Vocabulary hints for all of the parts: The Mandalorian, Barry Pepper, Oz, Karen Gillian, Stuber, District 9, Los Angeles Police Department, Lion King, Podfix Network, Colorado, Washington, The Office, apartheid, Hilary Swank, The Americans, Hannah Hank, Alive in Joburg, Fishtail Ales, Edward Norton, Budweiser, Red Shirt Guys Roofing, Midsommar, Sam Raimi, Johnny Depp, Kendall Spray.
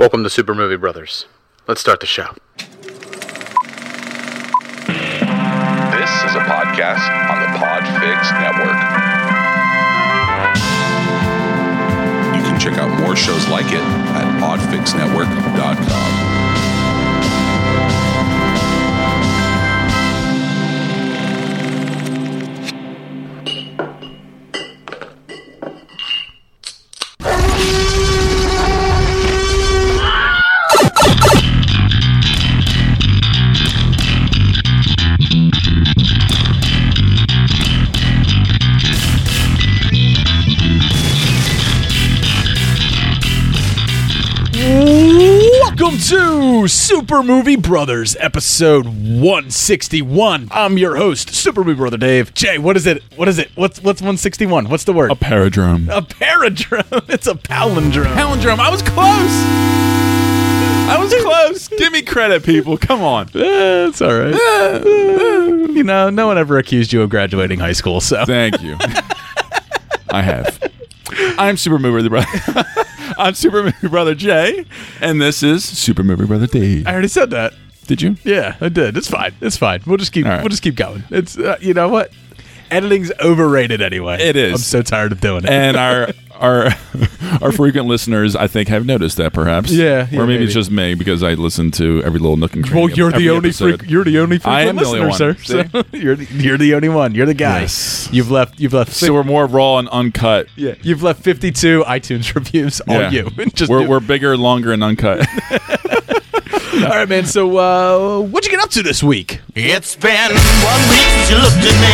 Welcome to Super Movie Brothers. Let's start the show. This is a podcast on the Podfix Network. You can check out more shows like it at podfixnetwork.com. Welcome to Super Movie Brothers, episode 161. I'm your host, Super Movie Brother Dave. Jay, what is it? What's 161? What's the word? A paradrome. A paradrome? It's a palindrome. Palindrome. I was close. Give me credit, people. Come on. It's all right. You know, no one ever accused you of graduating high school, so. Thank you. I have. I'm Super Movie Brother. I'm Super Movie Brother Jay, and this is Super Movie Brother Dave. I already said that. Did you? Yeah, I did. It's fine. We'll just keep going. It's you know what? Editing's overrated anyway. It is. I'm so tired of doing it. And our frequent listeners, I think, have noticed that perhaps. Yeah, or maybe it's just me because I listen to every little nook and cranny. Well, you're the only frequent listener, sir. So you're the only one. You're the guy. Yes. You've left. So we're more raw and uncut. Yeah. You've left 52 iTunes reviews. Yeah. All you. We're bigger, longer, and uncut. All right, man. So what'd you get up to this week? It's been 1 week since you looked at me.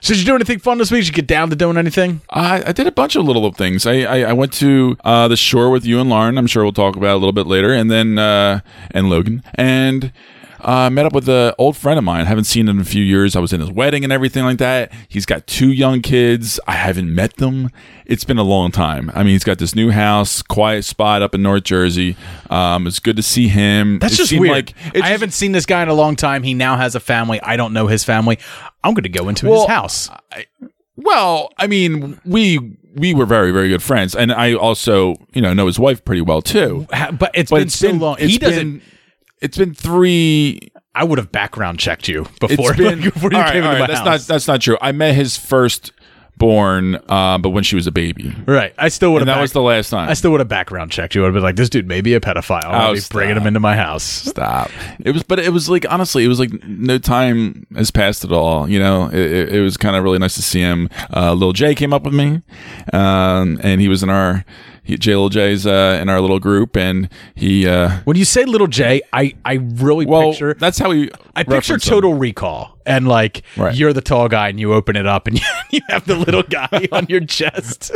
So did you do anything fun this week? Did you get down to doing anything? I did a bunch of little things. I went to the shore with you and Lauren. I'm sure we'll talk about it a little bit later. And then and Logan. And I met up with an old friend of mine. I haven't seen him in a few years. I was in his wedding and everything like that. He's got 2 young kids. I haven't met them. It's been a long time. I mean, he's got this new house, quiet spot up in North Jersey. It's good to see him. That's just weird. I haven't seen this guy in a long time. He now has a family. I don't know his family. I'm going to go into his house. We were very, very good friends. And I also, know his wife pretty well, too. But it's been so long. It's been 3. I would have background checked you before. Before you came into my house. That's not true. I met his firstborn, but when she was a baby. Right. That was the last time. I still would have background checked you. I would have been like, this dude may be a pedophile. Bringing him into my house. Stop. It was like no time has passed at all. It was kind of really nice to see him. Lil Jay came up with me, and he was in our. Little J's in our little group, and he. When you say Little J, I picture. That's how he. I picture Total Recall, and You're the tall guy, and you open it up, and you have the little guy on your chest.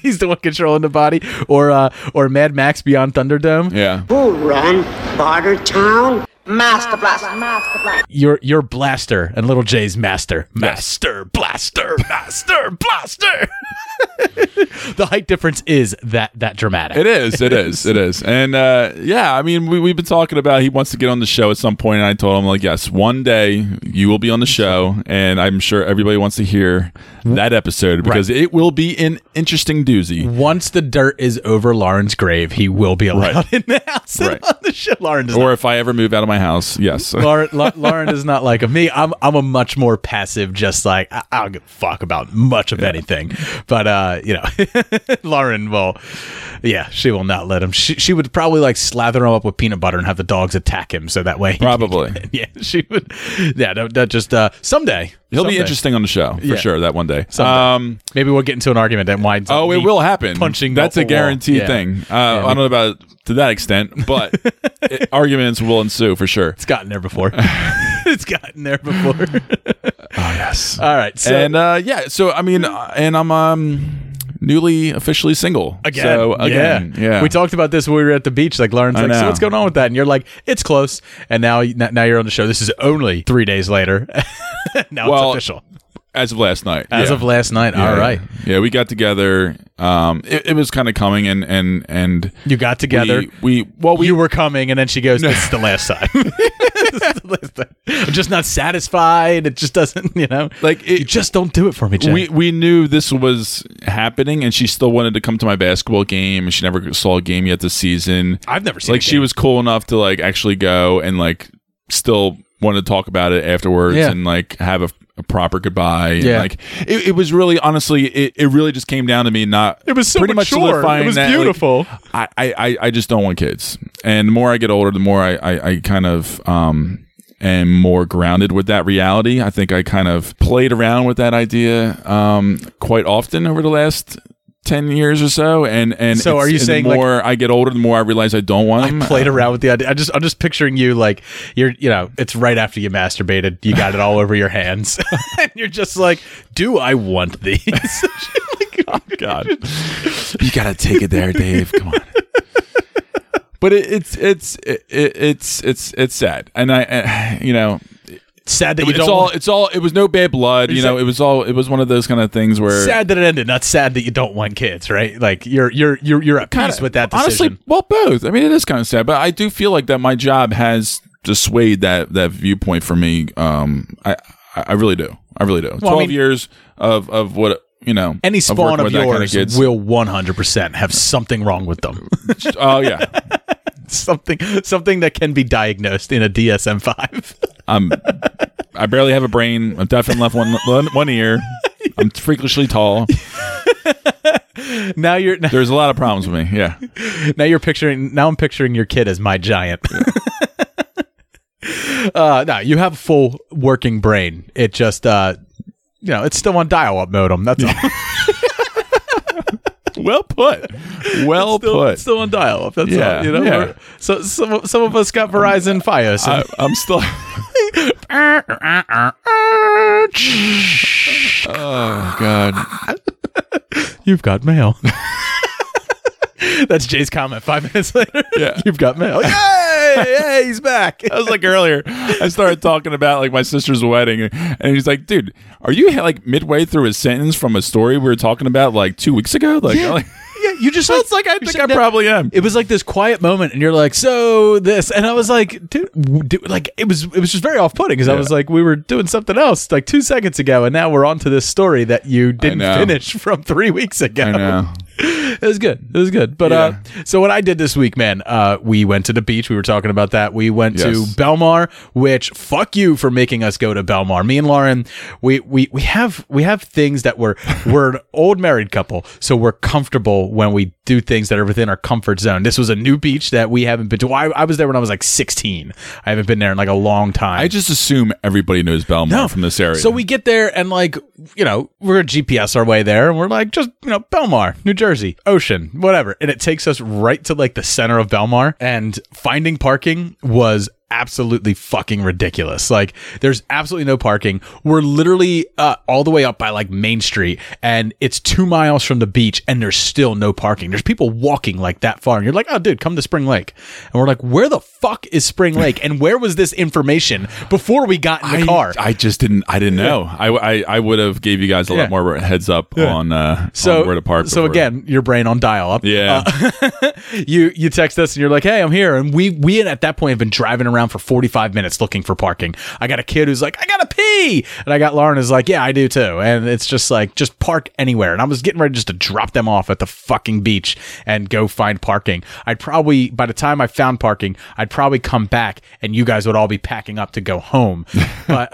He's the one controlling the body, or Mad Max Beyond Thunderdome. Yeah. Who run Bartertown? Master Blaster. Your Blaster and Little J's Master. Master Blaster. The height difference is that dramatic. It is. And we've been talking about he wants to get on the show at some point, and I told him, yes, one day you will be on the show, and I'm sure everybody wants to hear that episode because it will be an interesting doozy. Once the dirt is over Lauren's grave, he will be allowed in the house and on the show. If I ever move out of my house, yes. Lauren does not like me. I'm a much more passive, just I don't give a fuck about much of anything. But Lauren she will not let him. She would probably slather him up with peanut butter and have the dogs attack him so that way. Probably. She would. Yeah, that just someday. He'll be interesting on the show for sure. That one day. Maybe we'll get into an argument that winds up. Oh, it will happen. Punching. That's a guaranteed thing. I don't know about to that extent, but arguments will ensue for sure. It's gotten there before. Oh yes. All right. So, and I'm newly officially single again. So, we talked about this when we were at the beach. Lauren's so what's going on with that? And you're it's close. And now you're on the show. This is only 3 days later. Now it's official. As of last night. All right. Yeah, we got together. It was kind of coming, and you got together. You were coming, and then she goes, "This is the last time. I'm just not satisfied. It just doesn't, you just don't do it for me, Jen." We knew this was happening, and she still wanted to come to my basketball game, and she never saw a game yet this season. I've never seen. Like, she was cool enough to actually go and still wanted to talk about it afterwards and have a proper goodbye. Yeah. And it was really, honestly, it really just came down to me not. It was so pretty mature. Much solidifying. It was that, beautiful. I just don't want kids. And the more I get older, the more I kind of am more grounded with that reality. I think I kind of played around with that idea quite often over the last 10 years or so, and so are you saying the more I get older, the more I realize I don't want them? I played around with the idea. I'm just picturing you you're it's right after you masturbated, you got it all over your hands and you're just like, do I want these? Oh God. You gotta take it there, Dave, come on. But it's sad, and I sad that it was no bad blood, it was one of those kind of things where sad that it ended, not sad that you don't want kids, right? You're at peace with that decision. Honestly, well, both. I mean, it is kind of sad, but I do feel like that my job has dissuaded that viewpoint for me. I really do. 12 years of what. Any spawn of yours kind of will 100% have something wrong with them. Oh yeah. Something that can be diagnosed in a DSM-5. I barely have a brain. I'm deaf and left one ear. I'm freakishly tall. Now there's a lot of problems with me. Yeah. Now I'm picturing your kid as my giant. No, you have a full working brain. It just it's still on dial-up modem. That's all. Well put. It's still on dial-up. That's all. Yeah. So some of us got Verizon Fios. I'm still. Oh God! You've got mail. That's Jay's comment 5 minutes later. Yeah. You've got mail. Hey, he's back. I was earlier, I started talking about my sister's wedding, and he's like, dude, are you midway through a sentence from a story we were talking about 2 weeks ago? You just I think I probably am. It was this quiet moment, and you're so this, and I was dude, it was just very off-putting because I was we were doing something else 2 seconds ago, and now we're on to this story that you didn't finish from 3 weeks ago. I know. It was good. But so what I did this week, man, we went to the beach. We were talking about that. We went to Belmar, which fuck you for making us go to Belmar. Me and Lauren, we have things that we're an old married couple, so we're comfortable when we do things that are within our comfort zone. This was a new beach that we haven't been to. I was there when I was 16. I haven't been there in a long time. I just assume everybody knows Belmar from this area. So we get there and we're GPS our way there, and we're Belmar, New Jersey, ocean, whatever. And it takes us right to the center of Belmar, and finding parking was absolutely fucking ridiculous. There's absolutely no parking. We're literally all the way up by Main Street, and it's 2 miles from the beach, and there's still no parking. There's people walking that far, and you're oh dude, come to Spring Lake. And we're where the fuck is Spring Lake, and where was this information before we got in the car? I didn't know. I would have gave you guys a lot more heads up on on where to park. So again, your brain on dial up. Yeah. You text us and you're hey, I'm here, and we had at that point have been driving around for 45 minutes looking for parking. I got a kid who's I gotta pee, and I got Lauren is yeah, I do too, and it's just park anywhere. And I was getting ready just to drop them off at the fucking beach and go find parking. By the time I found parking, I'd probably come back and you guys would all be packing up to go home. But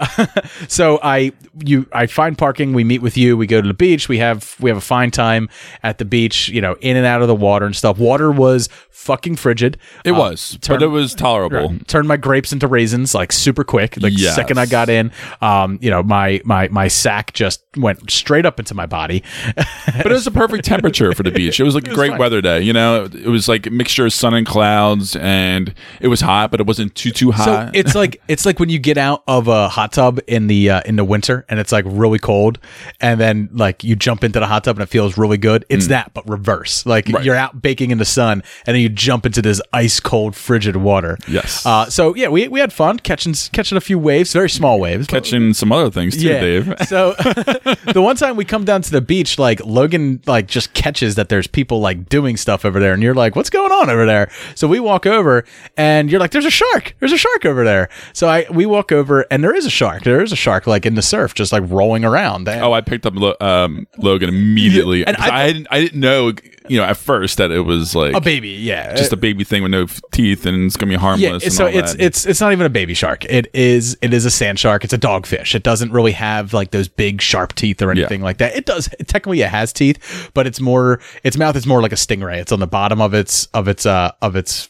so I find parking, we meet with you, we go to the beach, we have a fine time at the beach, in and out of the water and stuff. Water was fucking frigid. It was, but it was tolerable. Turned my grapes into raisins super quick. The second I got in, my sack just went straight up into my body. But it was the perfect temperature for the beach. It was a great weather day. It was a mixture of sun and clouds, and it was hot, but it wasn't too hot. So it's like when you get out of a hot tub in the winter, and it's really cold, and then you jump into the hot tub and it feels really good. It's that, but reverse. Right. You're out baking in the sun, and then you jump into this ice cold frigid water. Yes. So So yeah, we had fun catching a few waves, very small waves. Catching some other things too, yeah. Dave. So the one time we come down to the beach, like Logan like just catches that there's people like doing stuff over there, and you're like, what's going on over there? So we walk over and you're like, there's a shark over there. So we walk over and there is a shark like in the surf, just like rolling around. And I picked up Logan immediately. And I didn't know, you know, at first that it was like a baby, yeah, just a baby thing with no teeth, and it's gonna be harmless. Yeah, so and all it's not even a baby shark. It is a sand shark. It's a dogfish. It doesn't really have like those big sharp teeth or anything like that. It does technically, it has teeth, but it's more, its mouth is more like a stingray. It's on the bottom of its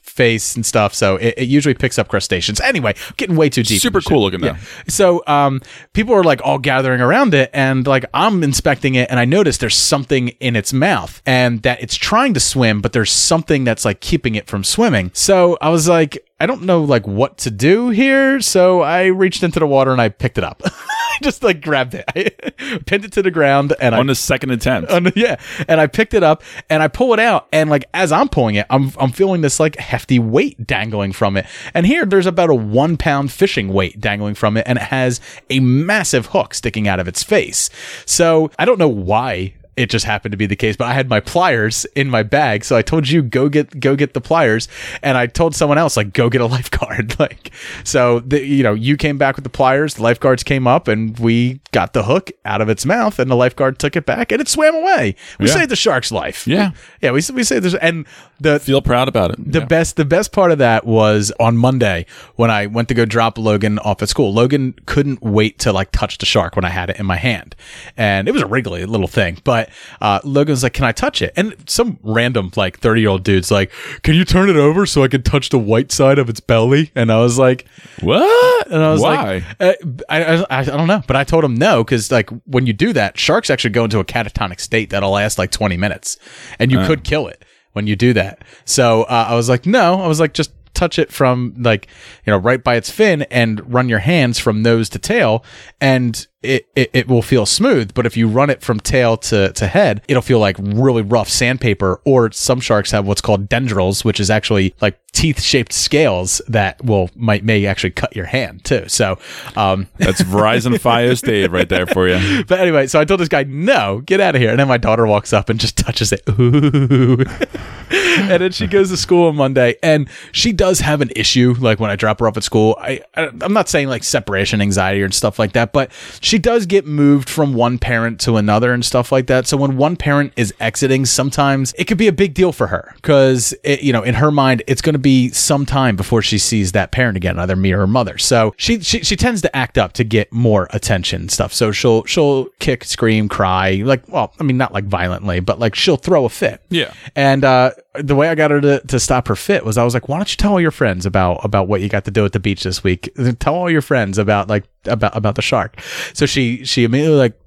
face and stuff. So it usually picks up crustaceans. Anyway, I'm getting way too deep. Super cool looking though. Yeah. So people are like all gathering around it, and like I'm inspecting it, and I noticed there's something in its mouth, and that it's trying to swim, but there's something that's like keeping it from swimming. So I was like, I don't know like what to do here. So I reached into the water and I picked it up. I just like grabbed it. I pinned it to the ground and on the second attempt. And I picked it up and I pull it out, and like as I'm pulling it, I'm feeling this like hefty weight dangling from it. And here there's about a 1 pound fishing weight dangling from it, and it has a massive hook sticking out of its face. So I don't know why it just happened to be the case, but I had my pliers in my bag, so I told you go get the pliers, and I told someone else like go get a lifeguard. Like, so you came back with the pliers, the lifeguards came up, and we got the hook out of its mouth, and the lifeguard took it back, and it swam away. We saved the shark's life. Yeah, yeah, we saved this, and feel proud about it. The best part of that was on Monday when I went to go drop Logan off at school. Logan couldn't wait to like touch the shark when I had it in my hand, and it was a wriggly little thing, but. Logan's like, can I touch it? And some random like 30-year-old dude's like, can you turn it over so I can touch the white side of its belly? And I was like, what? And I was why? Like, I don't know. But I told him no, because like when you do that, sharks actually go into a catatonic state that'll last like 20 minutes, and you could kill it when you do that. So I was like, no. I was like, just touch it from like, you know, right by its fin, and run your hands from nose to tail, and it will feel smooth. But if you run it from tail to head, it'll feel like really rough sandpaper. Or some sharks have what's called dendrils, which is actually like teeth shaped scales that may actually cut your hand too. So that's Verizon Fios Dave right there for you. But anyway, so I told this guy, no, get out of here. And then my daughter walks up and just touches it. Ooh. And then she goes to school on Monday, and she does have an issue. Like when I drop her off at school, I'm not saying like separation anxiety or stuff like that, but she does get moved from one parent to another and stuff like that. So when one parent is exiting, sometimes it could be a big deal for her, because you know, in her mind, it's going to be some time before she sees that parent again, either me or her mother. So she tends to act up to get more attention and stuff. So she'll kick, scream, cry, like, well, I mean, not like violently, but like she'll throw a fit. Yeah. And the way I got her to stop her fit was I was like, why don't you tell all your friends about what you got to do at the beach this week? Tell all your friends about the shark. So she immediately like,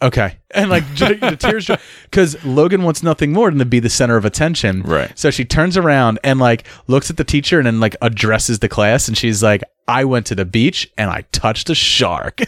okay. And like the tears, because Logan wants nothing more than to be the center of attention. Right. So she turns around and like looks at the teacher, and then like addresses the class, and she's like, I went to the beach and I touched a shark.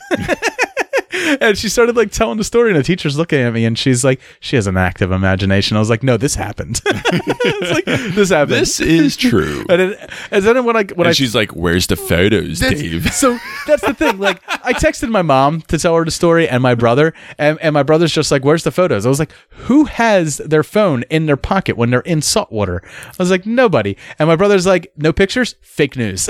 And she started like telling the story, and the teacher's looking at me, and she's like, she has an active imagination. I was like, no, this happened. It's like, this happened. This is true. And then when she's like, where's the photos, Dave? So that's the thing. Like, I texted my mom to tell her the story, and my brother, and my brother's just like, where's the photos? I was like, who has their phone in their pocket when they're in salt water? I was like, nobody. And my brother's like, no pictures, fake news.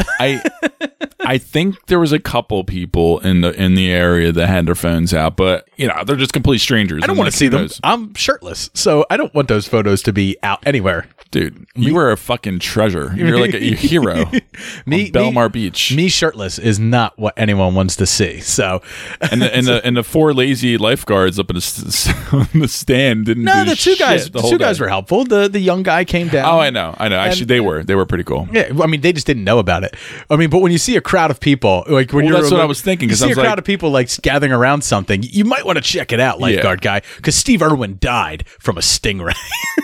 I think there was a couple people in the area that had their phones out, but you know, they're just complete strangers. I don't want to see them. I'm shirtless, so I don't want those photos to be out anywhere. Dude, you were a fucking treasure. You're like a hero. On Belmar Beach. Me shirtless is not what anyone wants to see. So, and the four lazy lifeguards up in the stand didn't. No, the two guys were helpful. The young guy came down. Oh, I know. Actually, and they were pretty cool. Yeah, I mean, they just didn't know about it. I mean, but when you see a crowd of people, like when that's what I was thinking. You see a crowd of people like gathering around something, you might want to check it out, lifeguard guy, because Steve Irwin died from a stingray.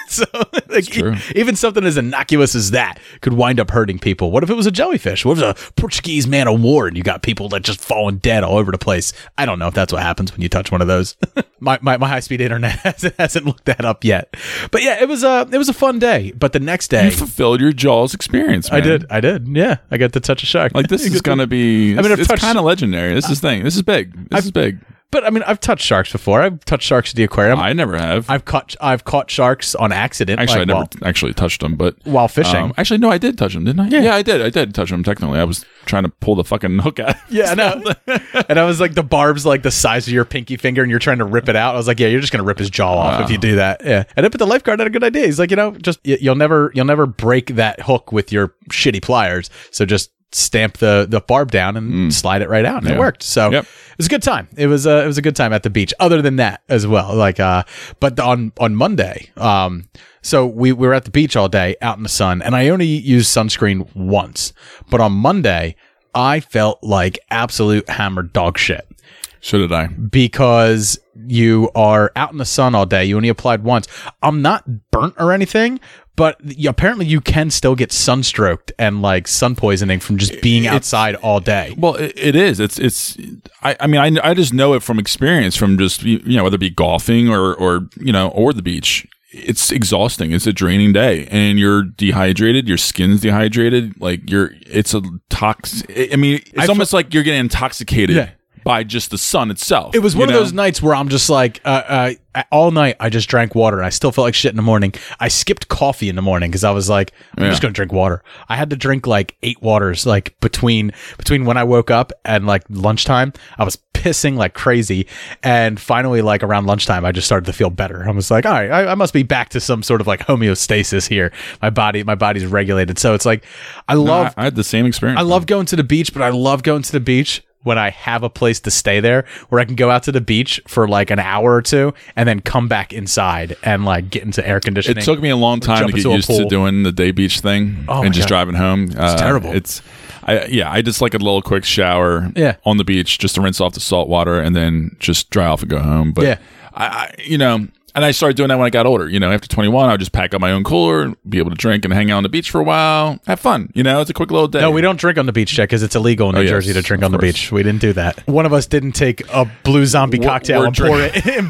So like, it's true. Even something as innocuous as that could wind up hurting people. What if it was a jellyfish? What if it was a Portuguese man of war and you got people that just falling dead all over the place? I don't know if that's what happens when you touch one of those. My high-speed internet hasn't looked that up yet. But yeah, it was a fun day. But the next day... You fulfilled your Jaws experience, man. I did. Yeah. I got to touch a shark. Like, this is going to be... I mean, it's kind of legendary. This is the thing. This is big. But I mean, I've touched sharks before. I've touched sharks at the aquarium. I never have. I've caught sharks on accident. Actually, I never actually touched them, but while fishing. Actually, no, I did touch them, didn't I? Yeah, I did. I did touch them. Technically, I was trying to pull the fucking hook out. Yeah, I know. And I was like, the barb's like the size of your pinky finger, and you're trying to rip it out. I was like, yeah, you're just gonna rip his jaw off if you do that. Yeah. But the lifeguard had a good idea. He's like, just you'll never break that hook with your shitty pliers. So just stamp the barb down and slide it right out, and it worked. So it was a good time. It was a good time at the beach. Other than that, as well, but on Monday, so we were at the beach all day, out in the sun, and I only used sunscreen once. But on Monday, I felt like absolute hammered dog shit. So did I. Because you are out in the sun all day. You only applied once. I'm not burnt or anything, but apparently you can still get sunstroked and like sun poisoning from just being outside all day. Well, it is. It's. I mean, I just know it from experience, from just, whether it be golfing or the beach. It's exhausting. It's a draining day, and you're dehydrated. Your skin's dehydrated. Like it's a toxic. I mean, it's almost like you're getting intoxicated. Yeah. By just the sun itself. It was one of those nights where I'm just like, all night I just drank water, and I still felt like shit in the morning. I skipped coffee in the morning because I was like, I'm just going to drink water. I had to drink like 8 waters, like between when I woke up and like lunchtime. I was pissing like crazy, and finally like around lunchtime I just started to feel better. I was like, all right, I must be back to some sort of like homeostasis here. My body's regulated. So it's like I had the same experience. I love going to the beach, but I love going to the beach when I have a place to stay there, where I can go out to the beach for like an hour or two and then come back inside and like get into air conditioning. It took me a long time to get used to doing the day beach thing and just driving home. It's terrible. I just like a little quick shower on the beach just to rinse off the salt water and then just dry off and go home. But and I started doing that when I got older. After 21, I would just pack up my own cooler, be able to drink and hang out on the beach for a while, have fun. It's a quick little day. No, we don't drink on the beach, Jack, because it's illegal in New Jersey to drink on the beach. We didn't do that. One of us didn't take a Blue Zombie cocktail and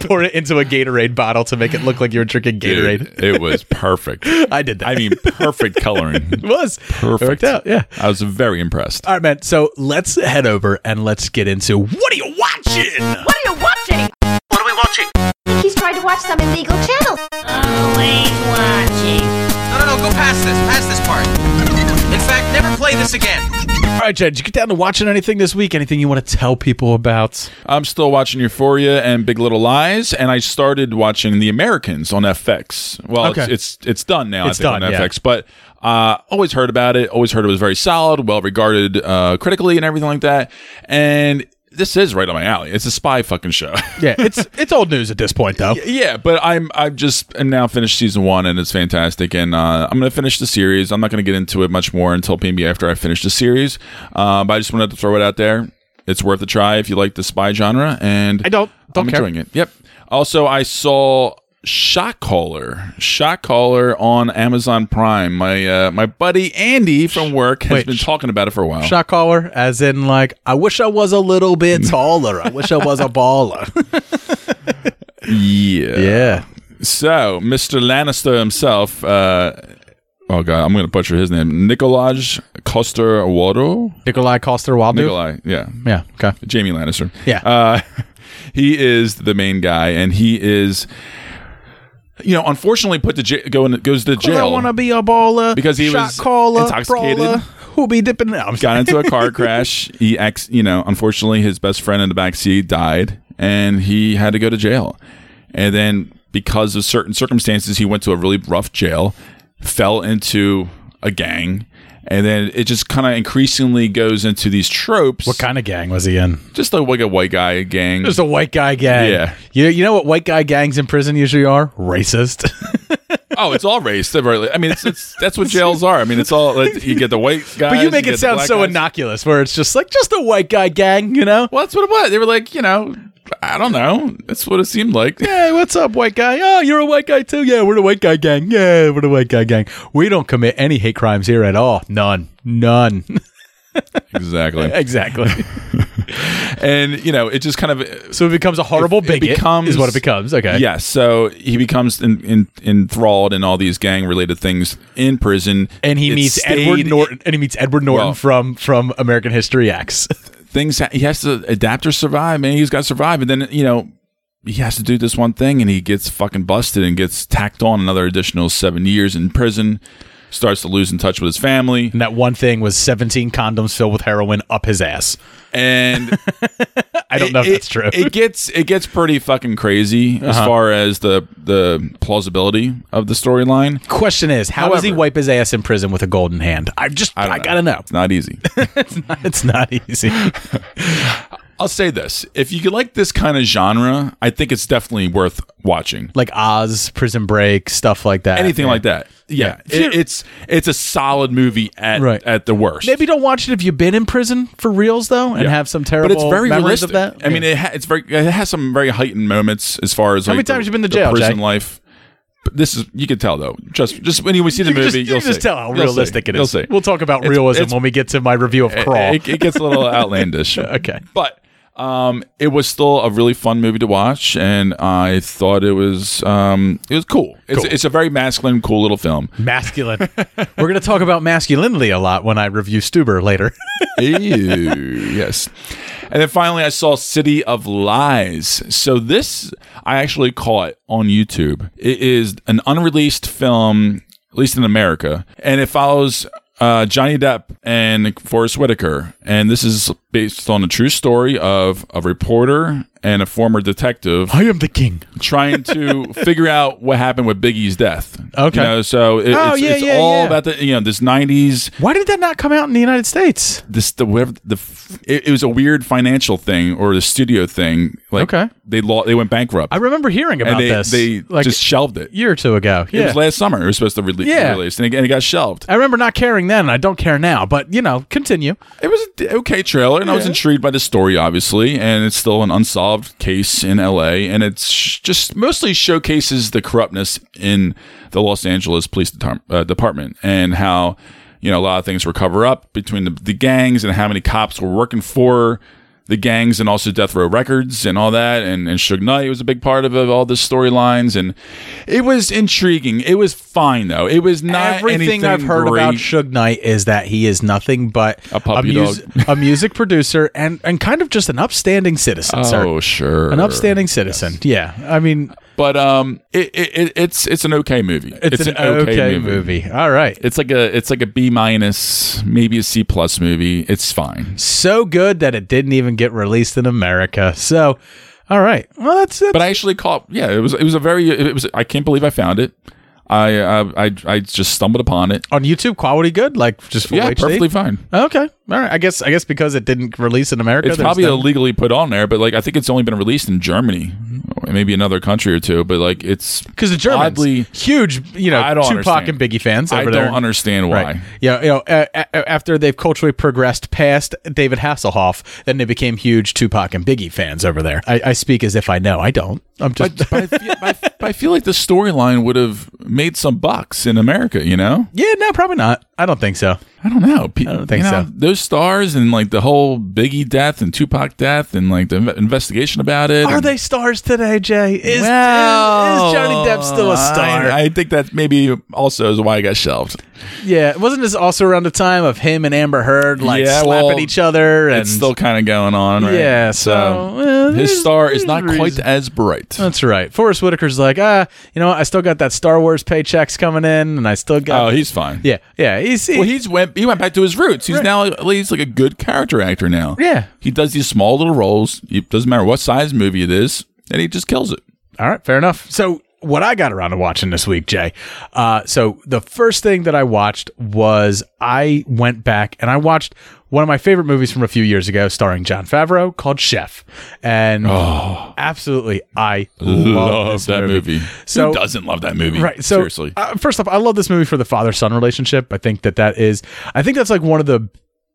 pour it into a Gatorade bottle to make it look like you were drinking Gatorade. Dude, it was perfect. I did that. I mean, perfect coloring. It was. Perfect. It worked out, yeah. I was very impressed. All right, man. So let's head over and let's get into What Are You Watching? What are you watching? What are we watching? He's trying to watch some illegal channel. Always watching. No, go past this. Past this part. In fact, never play this again. All right, Jed, did you get down to watching anything this week? Anything you want to tell people about? I'm still watching Euphoria and Big Little Lies, and I started watching The Americans on FX. Well, okay. It's done now, on FX, but... always heard about it. Always heard it was very solid, well-regarded critically and everything like that. And... this is right on my alley. It's a spy fucking show. Yeah, it's old news at this point, though. Yeah, but I'm now finished season 1, and it's fantastic. And I'm going to finish the series. I'm not going to get into it much more until maybe after I finish the series. But I just wanted to throw it out there. It's worth a try if you like the spy genre. And I don't care. I'm enjoying it. Yep. Also, I saw Shot Caller on Amazon Prime. My buddy Andy from work has been talking about it for a while. Shot Caller, as in like, I wish I was a little bit taller. I wish I was a baller. Yeah. So, Mr. Lannister himself, oh God, I'm going to butcher his name. Nikolai Coster-Waldau? Nikolai, yeah. Yeah, okay. Jamie Lannister. Yeah. He is the main guy, and he is... unfortunately, goes to jail. I want to be a baller because he was intoxicated. Brawler, who'll be dipping out? Got into a car crash. He unfortunately, his best friend in the backseat died, and he had to go to jail. And then, because of certain circumstances, he went to a really rough jail, fell into a gang. And then it just kind of increasingly goes into these tropes. What kind of gang was he in? Just like a white guy gang. Just a white guy gang. Yeah. You know what white guy gangs in prison usually are? Racist. Oh, it's all race. I mean, that's what jails are. I mean, it's all like, you get the white guys. But you make it sound so innocuous, where it's just like just a white guy gang. Well, that's what it was. They were like, I don't know. That's what it seemed like. Hey, what's up, white guy? Oh, you're a white guy too? Yeah, we're the white guy gang. Yeah, we're the white guy gang. We don't commit any hate crimes here at all. None. Exactly. And, you know, it just kind of... So it becomes a horrible bigot is what it becomes. Okay. Yeah. So he becomes enthralled in all these gang-related things in prison. And he meets Edward Norton from American History X. He has to adapt or survive, man. He's got to survive. And then, you know, he has to do this one thing, and he gets fucking busted and gets tacked on another additional 7 years in prison. Starts to lose in touch with his family. And that one thing was 17 condoms filled with heroin up his ass. And I don't know if that's true. It gets pretty fucking crazy as far as the plausibility of the storyline. Question is, how does he wipe his ass in prison with a golden hand? I gotta know. It's not easy. It's not easy. I'll say this. If you like this kind of genre, I think it's definitely worth watching. Like Oz, Prison Break, stuff like that. Anything like that. Yeah. It's a solid movie at the worst. Maybe don't watch it if you've been in prison for reals, though, and have some terrible memories of that. I mean, it has some very heightened moments as far as... How many times have you been to jail, prison life. But this is, you can tell though. Just when we see the movie, you'll see. You just tell how realistic it is. We'll talk about realism when we get to my review of Crawl. It gets a little outlandish. Okay. But... it was still a really fun movie to watch, and I thought it was cool. It's a very masculine, cool little film. Masculine. We're going to talk about masculinity a lot when I review Stuber later. Ew, yes. And then finally, I saw City of Lies. So this, I actually caught on YouTube. It is an unreleased film, at least in America, and it follows... Johnny Depp and Forrest Whitaker. And this is based on a true story of a reporter and a former detective. I am the king. Trying to figure out what happened with Biggie's death. Okay. You know, so it's all about the, you know, this 90s. Why did that not come out in the United States? It was a weird financial thing or the studio thing. Like, okay. They went bankrupt. I remember hearing about this. They just shelved it. A year or two ago. Yeah. It was last summer. It was supposed to release. And it got shelved. I remember not caring then, and I don't care now. But, you know, continue. It was an okay trailer, and I was intrigued by the story, obviously. And it's still an unsolved case in L.A., and it's just mostly showcases the corruptness in the Los Angeles Police Department and how, you know, a lot of things were covered up between the gangs and how many cops were working for the gangs and also Death Row Records and all that. And Suge Knight was a big part of all the storylines. And it was intriguing. It was fine, though. It was not everything I've heard about Suge Knight is that he is nothing but a music producer and kind of just an upstanding citizen. Oh, sure. An upstanding citizen. Yes. Yeah. I mean... But it's an okay movie. It's an okay movie. All right. It's like a B-, maybe a C+ movie. It's fine. So good that it didn't even get released in America. So, all right. Well, that's it. But I actually caught. Yeah, it was. I can't believe I found it. I just stumbled upon it on YouTube. Quality good, like just full HD? Perfectly fine. Okay, all right. I guess because it didn't release in America, it's probably illegally put on there. But like, I think it's only been released in Germany, or maybe another country or two. But like, it's because the Germans oddly, huge, you know, Tupac and Biggie fans. I don't understand why. Right. Yeah, you know, after they've culturally progressed past David Hasselhoff, then they became huge Tupac and Biggie fans over there. I speak as if I know. I don't. I'm just. But I feel like the storyline would have made some bucks in America, you know? Yeah, no, probably not. I don't think so. I don't know. I don't think so. Those stars and like the whole Biggie death and Tupac death and like the investigation about it. Are they stars today, Jay? Is Johnny Depp still a star? I think that maybe also is why he got shelved. Yeah. Wasn't this also around the time of him and Amber Heard slapping each other? And it's still kind of going on, right? Yeah. So his star is not quite as bright. That's right. Forrest Whitaker's like, you know what? I still got that Star Wars paychecks coming in and I still got... Oh, he's fine. Yeah. Yeah. He went back to his roots. He's now at least like a good character actor now. Yeah. He does these small little roles. It doesn't matter what size movie it is, and he just kills it. All right, fair enough. So what I got around to watching this week, Jay. So the first thing that I watched was I went back and I watched one of my favorite movies from a few years ago starring Jon Favreau called Chef. And absolutely, I love that movie. So, who doesn't love that movie? Right. So, seriously. First off, I love this movie for the father-son relationship. I think that's like one of the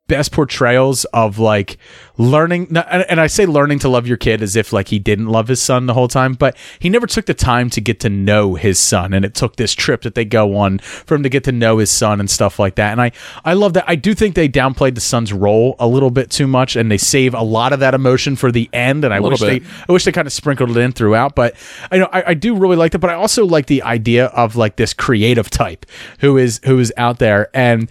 best portrayals of like learning, and I say learning to love your kid as if like he didn't love his son the whole time, but he never took the time to get to know his son, and it took this trip that they go on for him to get to know his son and stuff like that. And I love that. I do think they downplayed the son's role a little bit too much, and they save a lot of that emotion for the end, and I wish they kind of sprinkled it in throughout. But I do really like that, but I also like the idea of like this creative type who is out there, and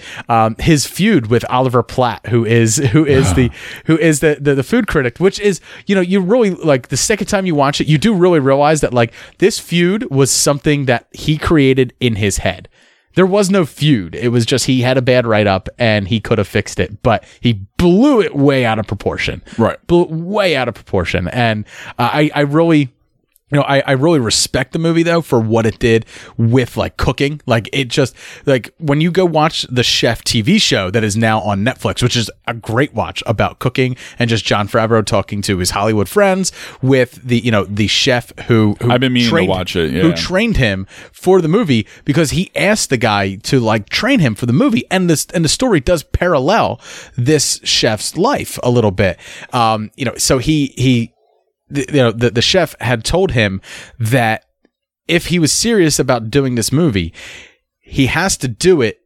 his feud with Oliver Platt, who is the food critic, which is, you really, like, the second time you watch it, you do really realize that like this feud was something that he created in his head. There was no feud. It was just he had a bad write-up and he could have fixed it, but he blew it way out of proportion. Right. Blew it way out of proportion. And I really respect the movie though for what it did with like cooking. Like, it just, like, when you go watch the Chef TV show that is now on Netflix, which is a great watch about cooking and just Jon Favreau talking to his Hollywood friends with the, the chef who I've been meaning to watch it, yeah. Who trained him for the movie, because he asked the guy to like train him for the movie, and the story does parallel this chef's life a little bit. So he. The chef had told him that if he was serious about doing this movie, he has to do it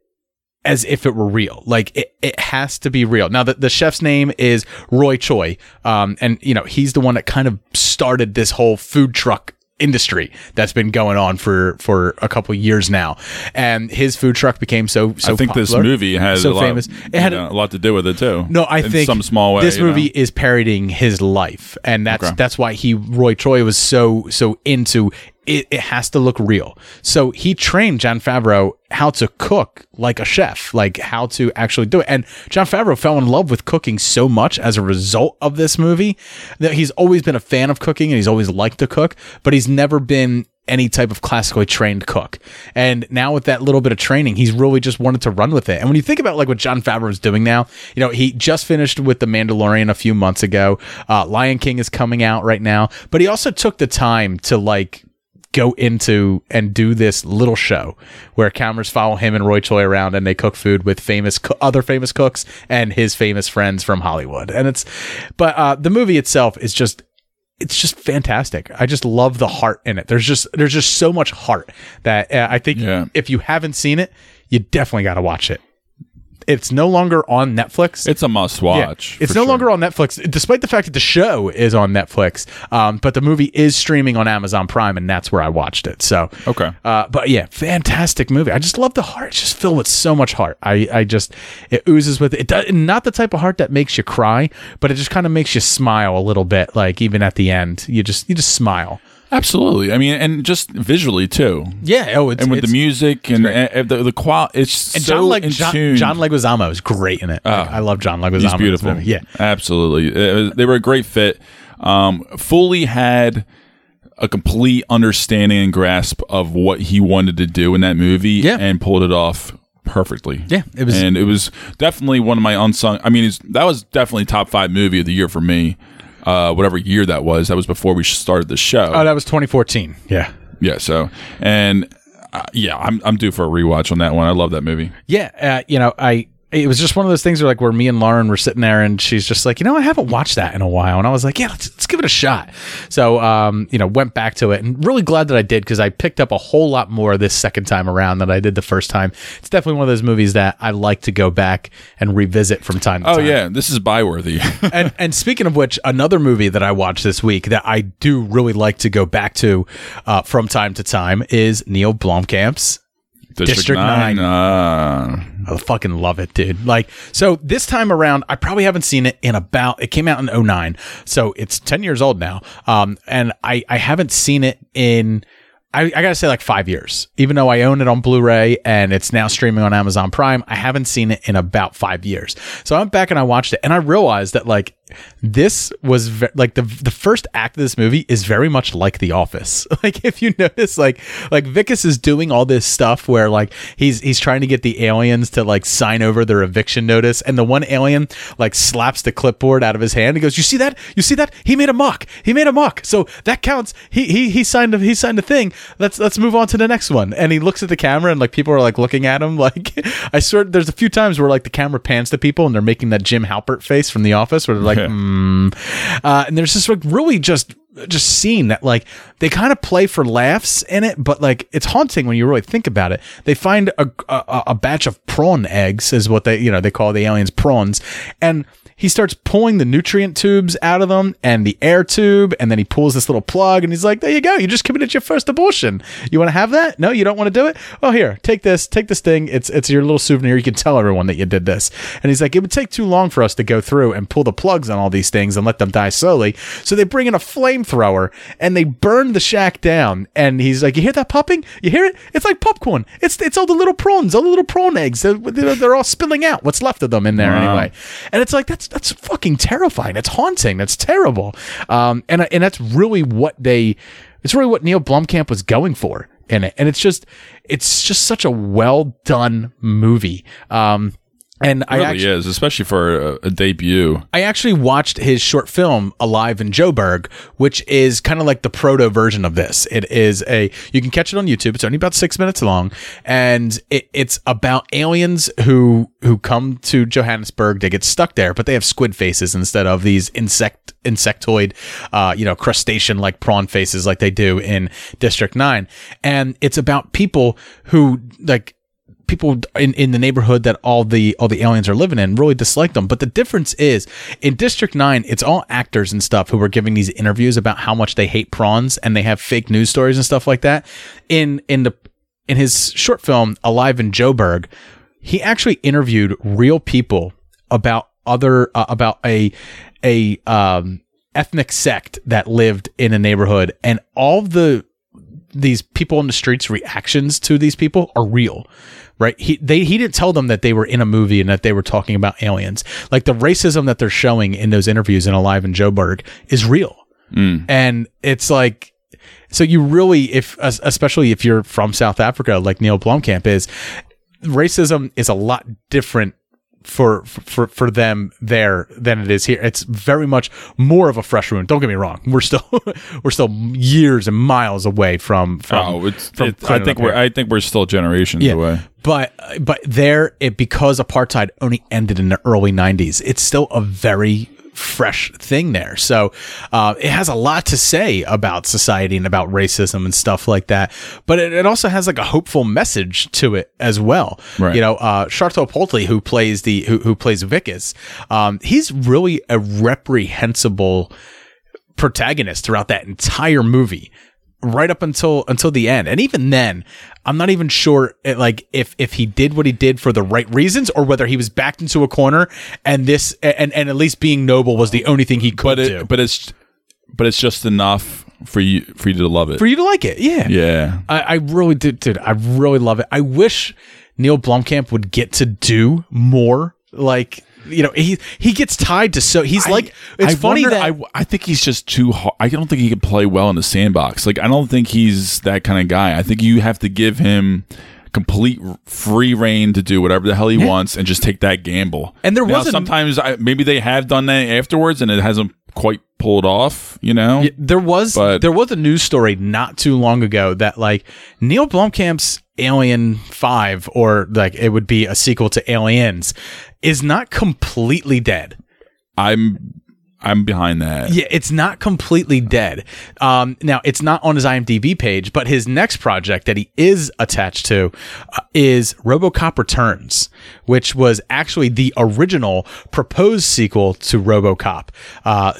as if it were real. Like, it has to be real. Now, the chef's name is Roy Choi, and he's the one that kind of started this whole food truck industry that's been going on for a couple years now, and his food truck became so I think popular, this movie has so a lot, famous. It had a lot to do with it too. No, I think some small way. This movie is parodying his life, and that's why Roy Choi was so into it. It has to look real. So he trained Jon Favreau how to cook like a chef, like how to actually do it. And Jon Favreau fell in love with cooking so much as a result of this movie that he's always been a fan of cooking, and he's always liked to cook, but he's never been any type of classically trained cook. And now with that little bit of training, he's really just wanted to run with it. And when you think about like what Jon Favreau is doing now, he just finished with The Mandalorian a few months ago. Lion King is coming out right now, but he also took the time to like go into and do this little show where cameras follow him and Roy Choi around, and they cook food with other famous cooks and his famous friends from Hollywood. And the movie itself is just, it's just fantastic. I just love the heart in it. There's just so much heart that I think if you haven't seen it, you definitely got to watch it. It's no longer on Netflix. It's a must watch. Yeah, it's no longer on Netflix, despite the fact that the show is on Netflix. But the movie is streaming on Amazon Prime, and that's where I watched it. So okay. But yeah, fantastic movie. I just love the heart. It's just filled with so much heart. It oozes with it. Not the type of heart that makes you cry, but it just kind of makes you smile a little bit. Like, even at the end, you just smile. Absolutely. I mean, and just visually too. Yeah. Oh, and with the music and the quality, it's and so in tune. John Leguizamo is great in it. Oh, I love John Leguizamo. He's beautiful. Yeah. Absolutely. They were a great fit. Fully had a complete understanding and grasp of what he wanted to do in that movie, and pulled it off perfectly. Yeah, it was definitely one of my unsung. I mean, that was definitely top 5 movie of the year for me. Whatever year that was before we started the show. Oh, that was 2014. Yeah. Yeah. So, and I'm due for a rewatch on that one. I love that movie. Yeah. It was just one of those things where me and Lauren were sitting there, and she's just like, I haven't watched that in a while. And I was like, yeah, let's give it a shot. So, went back to it, and really glad that I did, because I picked up a whole lot more this second time around than I did the first time. It's definitely one of those movies that I like to go back and revisit from time to time. Oh, yeah. This is buy-worthy. and speaking of which, another movie that I watched this week that I do really like to go back to from time to time is Neill Blomkamp's District 9. I fucking love it, dude. Like, so this time around, I probably haven't seen it in about, it came out in 2009, so it's 10 years old now. And I haven't seen it in, I gotta say, like 5 years, even though I own it on Blu-ray and it's now streaming on Amazon Prime. I haven't seen it in about 5 years. So I went back and I watched it, and I realized that like this was the first act of this movie is very much like The Office. Like, if you notice, like Vickis is doing all this stuff where like he's trying to get the aliens to like sign over their eviction notice, and the one alien like slaps the clipboard out of his hand. He goes, "You see that? He made a mock. So that counts. He signed a thing. Let's move on to the next one." And he looks at the camera, and like people are like looking at him. Like, I swear, there's a few times where like the camera pans to people, and they're making that Jim Halpert face from The Office, where they're like, And there's this like really just scene that like they kind of play for laughs in it, but like it's haunting when you really think about it. They find a batch of prawn eggs is what they call the aliens prawns, and he starts pulling the nutrient tubes out of them and the air tube, and then he pulls this little plug and he's like, there you go. You just committed your first abortion. You want to have that? No, you don't want to do it? Well, here, take this thing. It's your little souvenir. You can tell everyone that you did this. And he's like, it would take too long for us to go through and pull the plugs on all these things and let them die slowly. So they bring in a flamethrower and they burn the shack down. And he's like, you hear that popping? You hear it? It's like popcorn. It's all the little prawns, all the little prawn eggs. They're all spilling out. What's left of them in there anyway. And it's like, that's fucking terrifying. That's haunting. That's terrible. And that's really what Neill Blomkamp was going for in it. And it's just such a well done movie. And it really is, especially for a debut. I actually watched his short film, Alive in Joburg, which is kind of like the proto version of this. It is you can catch it on YouTube. It's only about 6 minutes long. And it's about aliens who come to Johannesburg. They get stuck there, but they have squid faces instead of these insectoid, crustacean-like prawn faces like they do in District 9. And it's about people who, like, people in the neighborhood that all the aliens are living in really dislike them. But the difference is in District 9, it's all actors and stuff who were giving these interviews about how much they hate prawns, and they have fake news stories and stuff like that. In his short film, Alive in Joburg, he actually interviewed real people about a ethnic sect that lived in a neighborhood, and all these people in the streets' reactions to these people are real. Right. He didn't tell them that they were in a movie and that they were talking about aliens. Like, the racism that they're showing in those interviews in Alive in Joburg is real. Mm. And it's like, so you really, especially if you're from South Africa, like Neill Blomkamp is, racism is a lot different for them there than it is here. It's very much more of a fresh wound. Don't get me wrong. We're still years and miles away I think we're still generations away. But there, because apartheid only ended in the early 90s, it's still a very fresh thing there. So it has a lot to say about society and about racism and stuff like that. But it also has like a hopeful message to it as well. Right. Sharto Polti, who plays Vickis, he's really a reprehensible protagonist throughout that entire movie, right up until the end. And even then, I'm not even sure if he did what he did for the right reasons, or whether he was backed into a corner and at least being noble was the only thing he could do. But it's just enough for you to love it, for you to like it. Yeah, yeah. I really did, dude. I really love it. I wish Neill Blomkamp would get to do more. Like, he gets tied to, so he's like, it's funny that I think he's just too hard. I don't think he could play well in the sandbox. Like, I don't think he's that kind of guy. I think you have to give him complete free reign to do whatever the hell he wants and just take that gamble. And there was sometimes maybe they have done that afterwards and it hasn't quite pulled off, there was a news story not too long ago that like Neil Blomkamp's Alien 5, or like it would be a sequel to Aliens, is not completely dead. I'm behind that. Yeah, it's not completely dead. Now, it's not on his IMDb page, but his next project that he is attached to is RoboCop Returns, which was actually the original proposed sequel to RoboCop.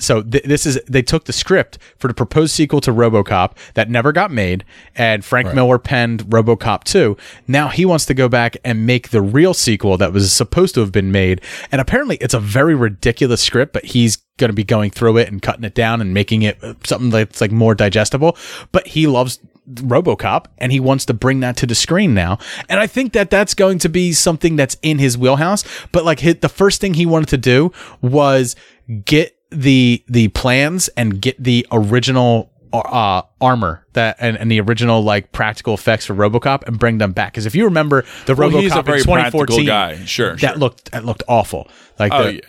So they took the script for the proposed sequel to RoboCop that never got made, and Frank Miller penned RoboCop 2. Now he wants to go back and make the real sequel that was supposed to have been made, and apparently it's a very ridiculous script, but he's going to be going through it and cutting it down and making it something that's like more digestible. But he loves RoboCop and he wants to bring that to the screen now, and I think that that's going to be something that's in his wheelhouse. But like the first thing he wanted to do was get the plans and get the original armor that and the original like practical effects for RoboCop and bring them back. Because if you remember the RoboCop he's a very in 2014 guy, that looked awful. Like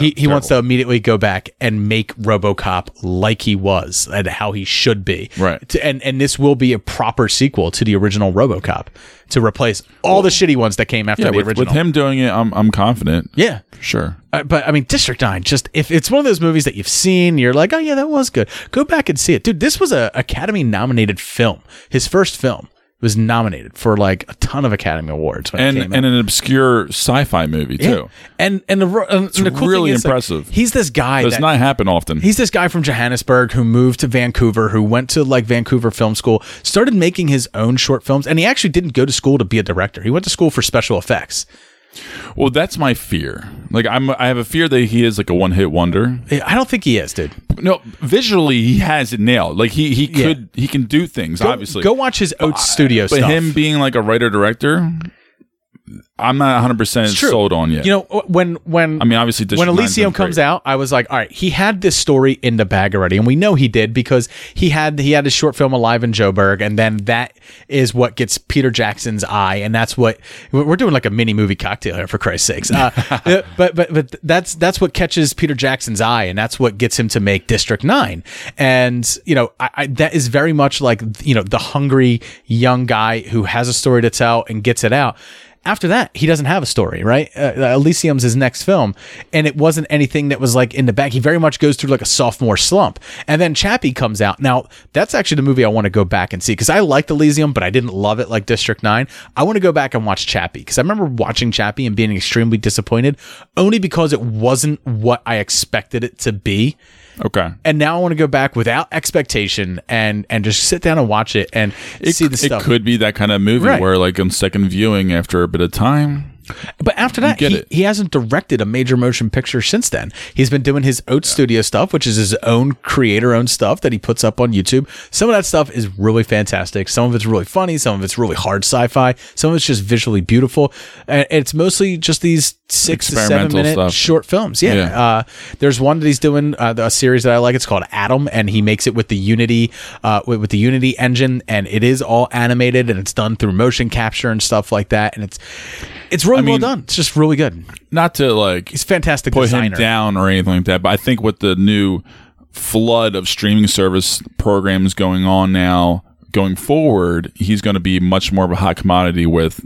he wants to immediately go back and make RoboCop like he was and how he should be. Right. And this will be a proper sequel to the original RoboCop to replace all the shitty ones that came after the original. With him doing it, I'm confident. Yeah, sure. But I mean, District 9, just if it's one of those movies that you've seen, you're like, oh yeah, that was good. Go back and see it, dude. This was a Academy nominated film. His first film was nominated for like a ton of Academy Awards, and an obscure sci-fi movie too. And the cool really thing is, impressive. Like, he's this guy. Does not happen often. He's this guy from Johannesburg who moved to Vancouver, who went to like Vancouver Film School, started making his own short films, and he actually didn't go to school to be a director. He went to school for special effects. Well, that's my fear. Like, I have a fear that he is like a one-hit wonder. I don't think he is, dude. No, visually he has it nailed. Like he can do things. Obviously, go watch his Oats Studio stuff. But him being like a writer-director, I'm not 100% sold on yet. You know, when I mean, obviously, when Elysium comes out, I was like, all right, he had this story in the bag already, and we know he did because he had his short film Alive in Joburg, and then that is what gets Peter Jackson's eye, and that's what we're doing, like a mini movie cocktail here, for Christ's sakes. But that's what catches Peter Jackson's eye, and that's what gets him to make District 9. And you know, I that is very much like, you know, the hungry young guy who has a story to tell and gets it out. After that, he doesn't have a story, right? Elysium's his next film, and it wasn't anything that was like in the bag. He very much goes through like a sophomore slump, and then Chappie comes out. Now, that's actually the movie I want to go back and see, because I liked Elysium, but I didn't love it like District 9. I want to go back and watch Chappie, because I remember watching Chappie and being extremely disappointed, only because it wasn't what I expected it to be. Okay. And now I want to go back without expectation and just sit down and watch it and see the stuff. It could be that kind of movie where, like, on second viewing after a bit of time. But after that, he hasn't directed a major motion picture since then. He's been doing his Oats Studio stuff, which is his own creator-owned stuff that he puts up on YouTube. Some of that stuff is really fantastic. Some of it's really funny. Some of it's really hard sci-fi. Some of it's just visually beautiful. And it's mostly just these 6 to 7 minute short films. Yeah. There's one that he's doing, a series that I like. It's called Atom, and he makes it with the Unity, with the Unity engine, and it is all animated, and it's done through motion capture and stuff like that. And it's really well done. It's just really good. Not to like, he's a fantastic designer, put him down or anything like that, but I think with the new flood of streaming service programs going on now, going forward, he's going to be much more of a hot commodity with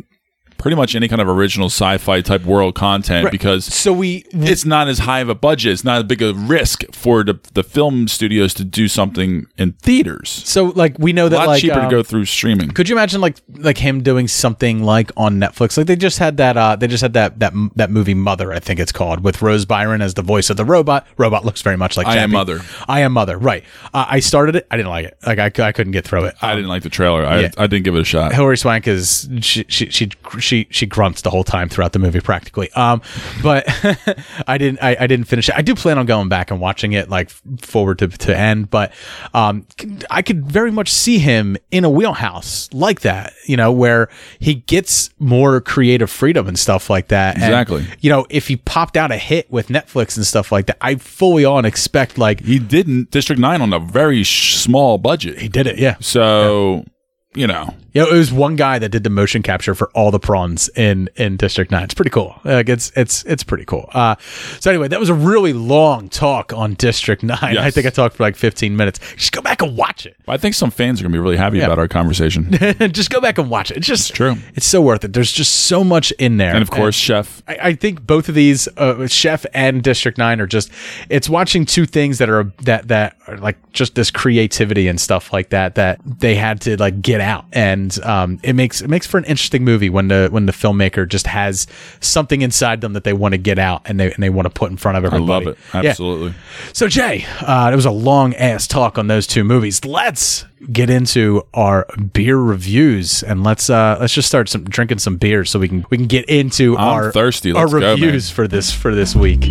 pretty much any kind of original sci-fi type world content, because it's not as high of a budget. It's not as big a risk for the film studios to do something in theaters. So like, we know that a lot cheaper to go through streaming. Could you imagine like him doing something like on Netflix? Like they just had that movie Mother, I think it's called, with Rose Byron as the voice of the robot. Robot looks very much like Chappie. I Am Mother. Right. I started it. I didn't like it. Like I couldn't get through it. I didn't like the trailer. I didn't give it a shot. Hilary Swank is she grunts the whole time throughout the movie practically. But I didn't finish it. I do plan on going back and watching it like forward to end, but I could very much see him in a wheelhouse like that, you know, where he gets more creative freedom and stuff like that. Exactly. And, you know, if he popped out a hit with Netflix and stuff like that, I fully on expect like he didn't District 9 on a very small budget. He did it. Yeah. So. Yeah. You know, it was one guy that did the motion capture for all the prawns in District 9. It's pretty cool. Like it's pretty cool. So anyway, that was a really long talk on District 9. Yes. I think I talked for like 15 minutes. Just go back and watch it. I think some fans are going to be really happy about our conversation. Just go back and watch it. It's true. It's so worth it. There's just so much in there. And of course, Chef. I think both of these, Chef and District 9, are just, it's watching two things that are that are like just this creativity and stuff like that they had to like get out, and it makes for an interesting movie when the filmmaker just has something inside them that they want to get out and they want to put in front of everybody. I love it. Absolutely. Yeah. So Jay, it was a long ass talk on those two movies. Let's get into our beer reviews, and let's just start drinking some beer so we can get into our reviews for this week.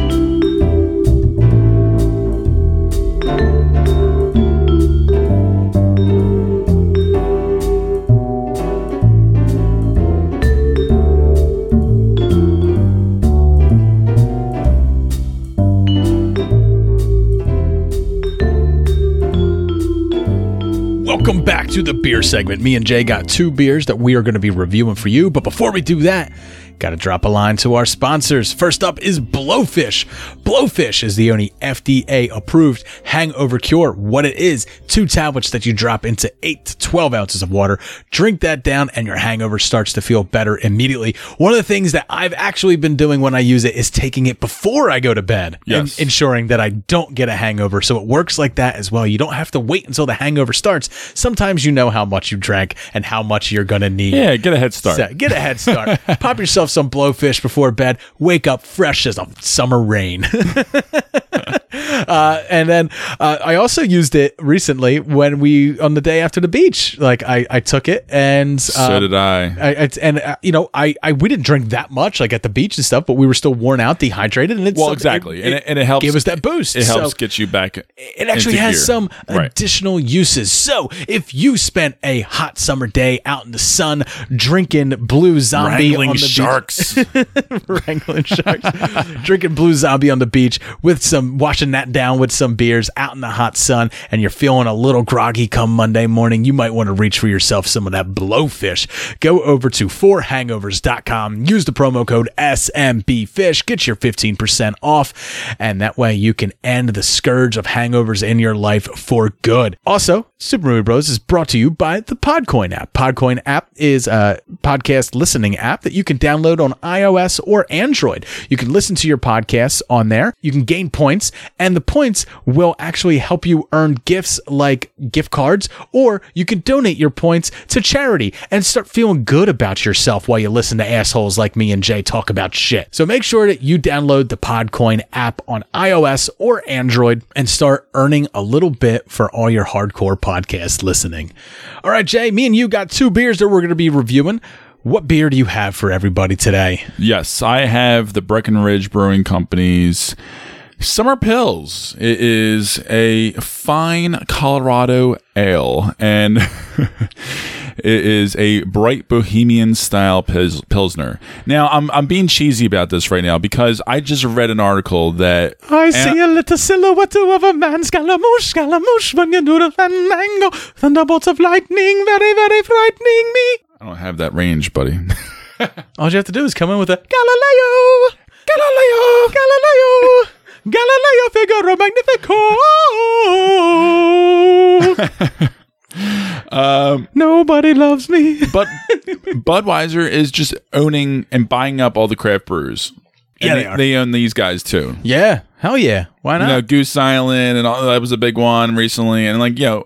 Welcome back to the beer segment. Me and Jay got two beers that we are going to be reviewing for you. But before we do that, got to drop a line to our sponsors. First up is Blowfish. Blowfish is the only FDA-approved hangover cure. What it is, 2 tablets that you drop into 8 to 12 ounces of water. Drink that down and your hangover starts to feel better immediately. One of the things that I've actually been doing when I use it is taking it before I go to bed, yes, and ensuring that I don't get a hangover. So it works like that as well. You don't have to wait until the hangover starts. Sometimes you know how much you drank and how much you're going to need. Yeah, get a head start. So, get a head start. Pop yourself some Blowfish before bed, wake up fresh as a summer rain. And then I also used it recently when on the day after the beach. Like I took it and so did I and you know, we didn't drink that much like at the beach and stuff, but we were still worn out, dehydrated, and it helps give us that boost. It helps get you back. It actually has some additional uses. So if you spent a hot summer day out in the sun drinking Blue Zombie on the sharks, wrangling sharks, drinking Blue Zombie on the beach with some washing that down with some beers out in the hot sun, and you're feeling a little groggy come Monday morning, you might want to reach for yourself some of that Blowfish. Go over to 4hangovers.com, use the promo code SMBFish, get your 15% off, and that way you can end the scourge of hangovers in your life for good. Also, Super Movie Bros is brought to you by the Podcoin app. Podcoin app is a podcast listening app that you can download on iOS or Android. You can listen to your podcasts on there. You can gain points, and the points will actually help you earn gifts like gift cards, or you can donate your points to charity and start feeling good about yourself while you listen to assholes like me and Jay talk about shit. So make sure that you download the Podcoin app on iOS or Android and start earning a little bit for all your hardcore podcast listening. All right, Jay, me and you got two beers that we're going to be reviewing. What beer do you have for everybody today? Yes, I have the Breckenridge Brewing Company's Summer Pills. It is a fine Colorado ale, and it is a bright bohemian style pilsner. Now, I'm being cheesy about this right now because I just read an article that I see a little silhouette of a man, Scaramouche, Scaramouche, when you do the fandango, thunderbolts of lightning, very, very frightening me. I don't have that range, buddy. All you have to do is come in with a Galileo, Galileo, Galileo, Galileo Figaro Magnifico. Nobody loves me. But Budweiser is just owning and buying up all the craft brewers. And yeah, they own these guys too. Yeah, hell yeah. Why not? You know, Goose Island and all that was a big one recently, and like and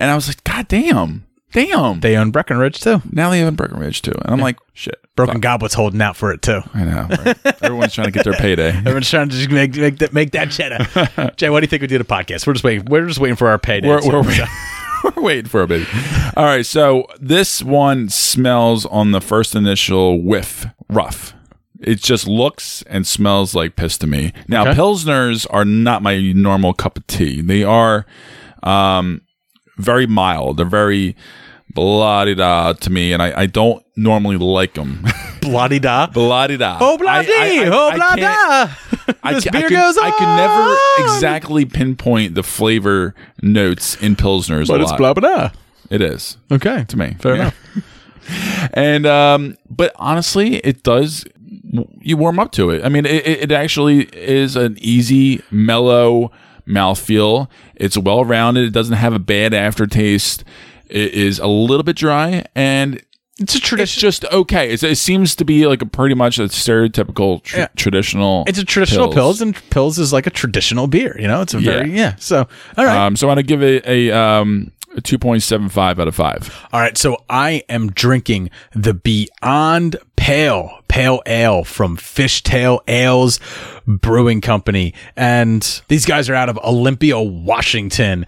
I was like, God damn. Damn. They own Breckenridge, too. Now they own Breckenridge, too. And I'm like, shit. Broken Goblet's holding out for it, too. I know. Right? Everyone's trying to get their payday. Everyone's trying to just make that cheddar. Jay, what do you think we do to podcast? We're just waiting for our payday. We're waiting for a baby. All right. So this one smells on the first initial whiff rough. It just looks and smells like piss to me. Now, okay. Pilsners are not my normal cup of tea. They are very mild. They're very... blah-de-da to me, and I don't normally like them. Blah-de-da? Blah-de-da. Oh, blah-de! Oh, blah-da! This beer goes on! I can never exactly pinpoint the flavor notes in Pilsners but a lot. But it's blah-ba-da. It is. Okay. To me. Fair enough. And, but honestly, it does... You warm up to it. I mean, it actually is an easy, mellow mouthfeel. It's well-rounded. It doesn't have a bad aftertaste. It is a little bit dry, and it's just okay. It seems to be like a pretty much a stereotypical traditional. It's a traditional Pils, and Pils is like a traditional beer. You know, it's a very So all right, so I'm gonna give it a 2.75 out of 5. All right, so I am drinking the Beyond Pale Ale from Fishtail Ales Brewing Company, and these guys are out of Olympia, Washington.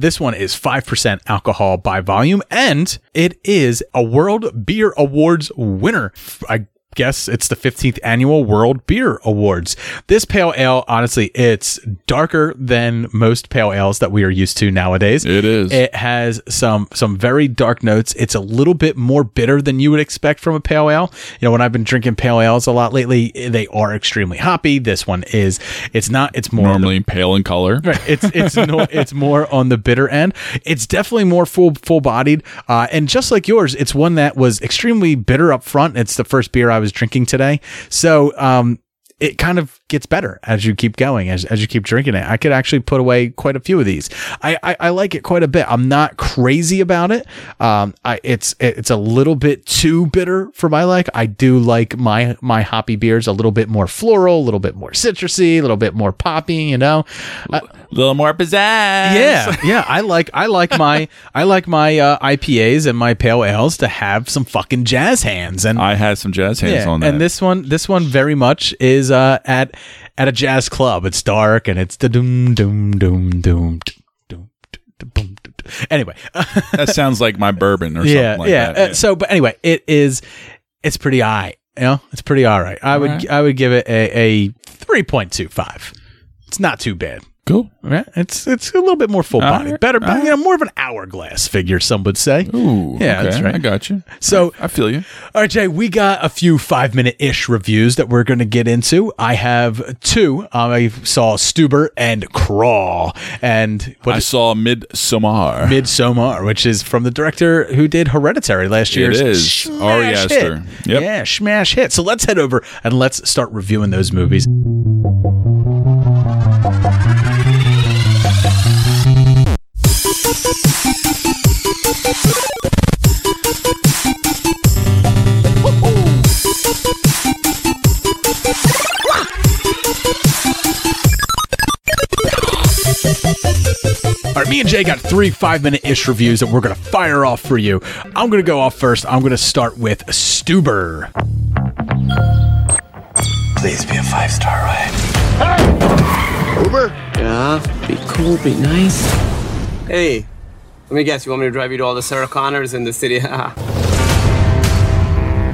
This one is 5% alcohol by volume, and it is a World Beer Awards winner. I guests. It's the 15th annual World Beer Awards. This pale ale, honestly, it's darker than most pale ales that we are used to nowadays. It is. It has some very dark notes. It's a little bit more bitter than you would expect from a pale ale. You know, when I've been drinking pale ales a lot lately, they are extremely hoppy. This one is. It's not. It's more normally pale in color. Right. It's no, it's more on the bitter end. It's definitely more full bodied. And just like yours, it's one that was extremely bitter up front. It's the first beer I was drinking today. So, it kind of gets better as you keep going, as you keep drinking it. I could actually put away quite a few of these. I like it quite a bit. I'm not crazy about it. It's a little bit too bitter for my like. I do like my hoppy beers a little bit more floral, a little bit more citrusy, a little bit more poppy. You know, a little more pizzazz. Yeah. I like my IPAs and my pale ales to have some fucking jazz hands, and I had some jazz hands on that. And this one very much is. At a jazz club. It's dark and it's the doom doom doom doom doom boom. Anyway, that sounds like my bourbon or something like that. Yeah. So, but anyway, it's pretty high. You know, it's pretty all right. I would give it a 3.25. It's not too bad. Cool. Right? It's a little bit more full body, right. Better, right. You know, more of an hourglass figure, some would say. Ooh, yeah, okay. That's right. I got you. So I feel you. All right, Jay, we got a few 5-minute-ish reviews that we're going to get into. I have two. I saw Stuber and Crawl, and I saw Midsommar. Midsommar, which is from the director who did Hereditary last year's. It is Ari Aster. Yep. Yeah, smash hit. So let's head over and let's start reviewing those movies. All right, me and Jay got three 5-minute-ish reviews that we're going to fire off for you. I'm going to go off first. I'm going to start with Stuber. Please be a 5-star ride. Hey! Uber? Yeah, be cool, be nice. Hey, let me guess, you want me to drive you to all the Sarah Connors in the city?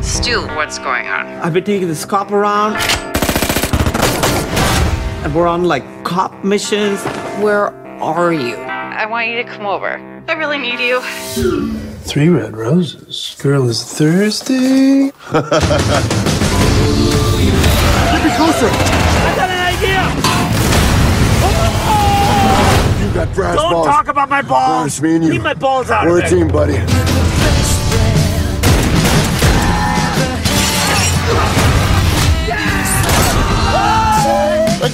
Stu, what's going on? I've been taking this cop around. And we're on, like, cop missions. Where are you? I want you to come over. I really need you. 3 red roses. Girl is thirsty. Get me closer. I got an idea. Oh! You got brass balls. Don't talk about my balls. Me and you. Keep my balls out of it. We're a team, buddy. I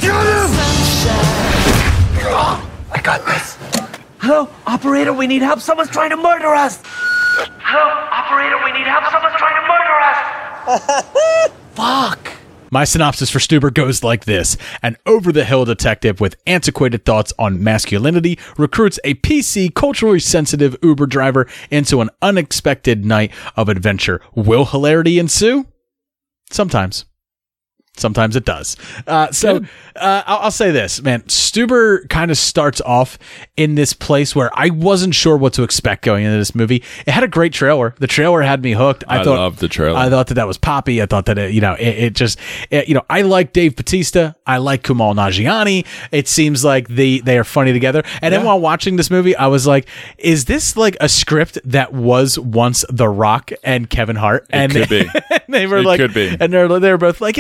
got him! Oh, I got this. Hello, operator, we need help. Someone's trying to murder us. Hello, operator, we need help. Someone's trying to murder us. Fuck. My synopsis for Stuber goes like this. An over-the-hill detective with antiquated thoughts on masculinity recruits a PC, culturally sensitive Uber driver into an unexpected night of adventure. Will hilarity ensue? Sometimes. Sometimes it does. I'll say this, man. Stuber kind of starts off in this place where I wasn't sure what to expect going into this movie. It had a great trailer. The trailer had me hooked. I loved the trailer. I thought that was poppy. I thought that, it just, I like Dave Bautista. I like Kumail Nanjiani. It seems like they are funny together. And then while watching this movie, I was like, is this like a script that was once The Rock and Kevin Hart? They were both like,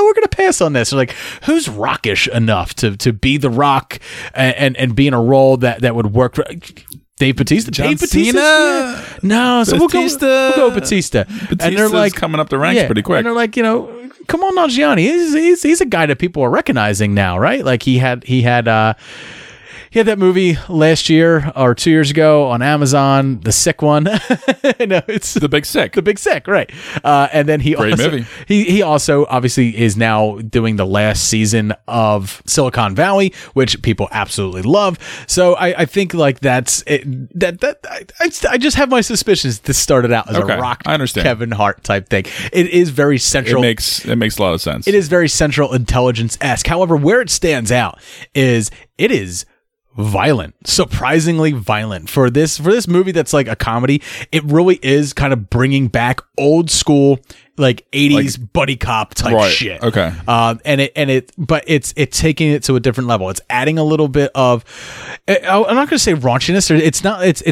we're going to pass on this. They're like, who's rockish enough to be The Rock and be in a role that would work for Dave Bautista? Dave Bautista? Yeah. No, so we'll go Bautista. And they're like coming up the ranks pretty quick. And they're like, Kumail Nanjiani. He's a guy that people are recognizing now, right? Like he had that movie last year or 2 years ago on Amazon, the sick one. No, it's The Big Sick. The Big Sick, right. And then he also obviously is now doing the last season of Silicon Valley, which people absolutely love. So I think like that's it, I just have my suspicions this started out as a Rock Kevin Hart type thing. It is very central. It makes a lot of sense. It is very central intelligence-esque. However, where it stands out is it is violent, surprisingly violent for this movie that's like a comedy. It really is kind of bringing back old school, like 80s like, buddy cop type right, shit. Okay. But it's taking it to a different level. It's adding a little bit of, I'm not going to say raunchiness. It's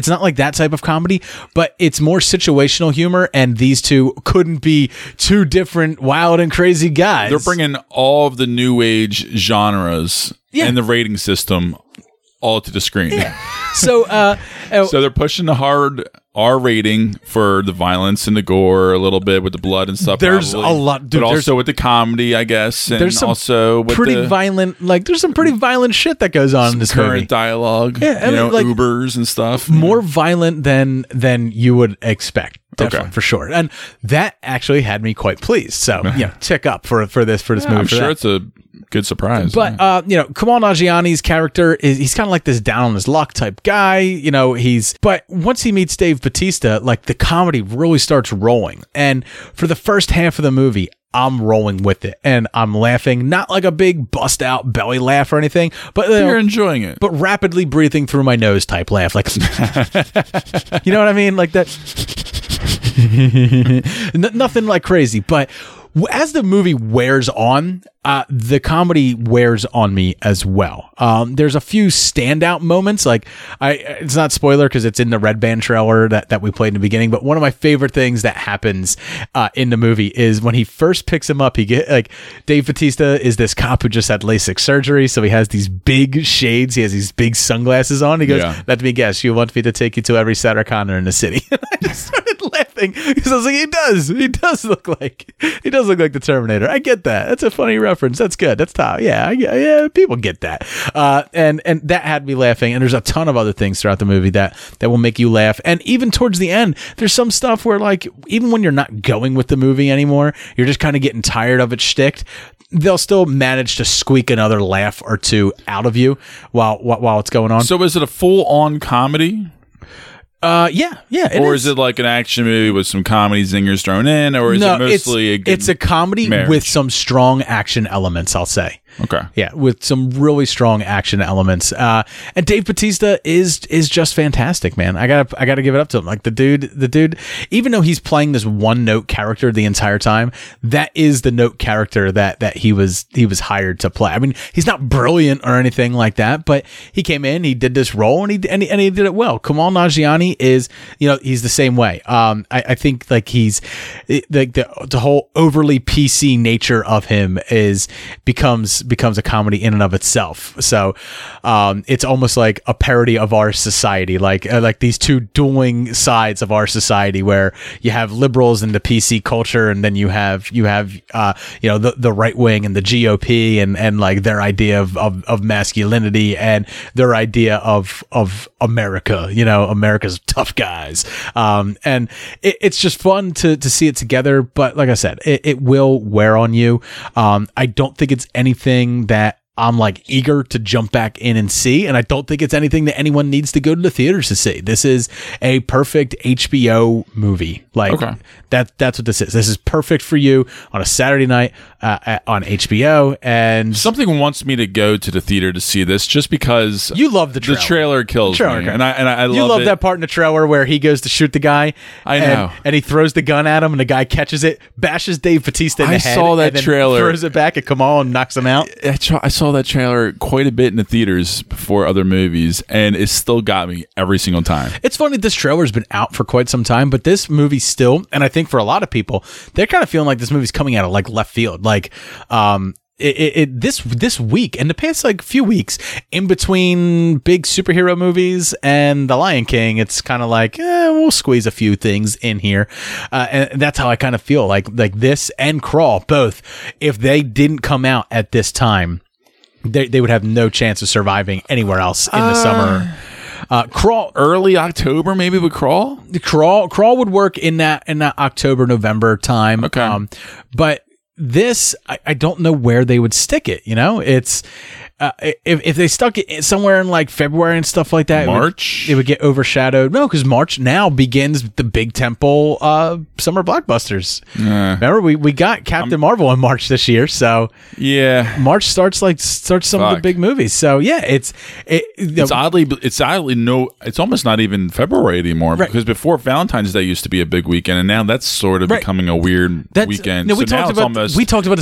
not like that type of comedy, but it's more situational humor. And these two couldn't be two different wild and crazy guys. They're bringing all of the new age genres and the rating system all to the screen. Yeah. So they're pushing the hard R rating for the violence and the gore a little bit with the blood and stuff. There's probably a lot, dude, but also with the comedy, I guess. And there's some also with pretty violent. Like there's some pretty violent shit that goes on in this current movie. Dialogue. Yeah, I mean, like, Ubers and stuff. More violent than you would expect. Definitely, okay. For sure. And that actually had me quite pleased. So tick up for this movie. I'm sure it's a good surprise. But, Kumail Nanjiani's character, he's kind of like this down on his luck type guy. But once he meets Dave Bautista, like the comedy really starts rolling. And for the first half of the movie, I'm rolling with it and I'm laughing, not like a big bust out belly laugh or anything, but you're enjoying it, but rapidly breathing through my nose type laugh. Like, you know what I mean? Like that, nothing like crazy, but as the movie wears on, the comedy wears on me as well. There's a few standout moments. Like, it's not spoiler because it's in the Red Band trailer that we played in the beginning. But one of my favorite things that happens in the movie is when he first picks him up. Dave Bautista is this cop who just had LASIK surgery, so he has these big shades. He has these big sunglasses on. He goes, "Let me guess, you want me to take you to every Sarah Connor in the city?" And I just started laughing because I was like, "He does look like the Terminator." I get that. That's a funny reference. That's good. That's top. Yeah. People get that. And that had me laughing. And there's a ton of other things throughout the movie that will make you laugh. And even towards the end, there's some stuff where, like, even when you're not going with the movie anymore, you're just kind of getting tired of it shticked, they'll still manage to squeak another laugh or two out of you while it's going on. So is it a full on comedy? Is it like an action movie with some comedy zingers thrown in, or is it mostly a good it's a comedy marriage with some strong action elements, I'll say. Okay. Yeah, with some really strong action elements. And Dave Bautista is just fantastic, man. I gotta give it up to him. Like the dude, even though he's playing this one note character the entire time, that is the note character that he was hired to play. I mean, he's not brilliant or anything like that, but he came in, he did this role, and he did it well. Kumail Nanjiani is, he's the same way. I think like he's like the whole overly PC nature of him becomes a comedy in and of itself. So it's almost like a parody of our society, like these two dueling sides of our society where you have liberals and the PC culture, and then you have the right wing and the GOP and like their idea of masculinity and their idea of America, America's tough guys. And it's just fun to see it together. But like I said, it will wear on you. I don't think it's anything that I'm like eager to jump back in and see, and I don't think it's anything that anyone needs to go to the theaters to see. This is a perfect HBO movie. Like that's what this is. This is perfect for you on a Saturday night on HBO. And something wants me to go to the theater to see this just because you love the trailer. The trailer kills me, and I love it. You love that part in the trailer where he goes to shoot the guy. I know, and he throws the gun at him, and the guy catches it, bashes Dave Bautista in the head. I saw that trailer. Throws it back at Kumail and knocks him out. I saw that trailer quite a bit in the theaters before other movies, and it still got me every single time. It's funny, this trailer's been out for quite some time, but this movie still, and I think for a lot of people, they're kind of feeling like this movie's coming out of like left field. Like this week and the past like few weeks in between big superhero movies and The Lion King, it's kind of like we'll squeeze a few things in here, and that's how I kind of feel like this and Crawl, both, if they didn't come out at this time, They would have no chance of surviving anywhere else in the summer. Crawl early October maybe would Crawl would work in that October November time. Okay, but this I don't know where they would stick it. It's if they stuck it somewhere in like February and stuff like that, March, it would get overshadowed. No, because March now begins the big temple summer blockbusters. Remember, we got Captain Marvel in March this year, so yeah, March starts some of the big movies. So yeah, it's almost not even February anymore, right? Because before Valentine's Day used to be a big weekend, and now that's sort of becoming a weird weekend. No, we talked about this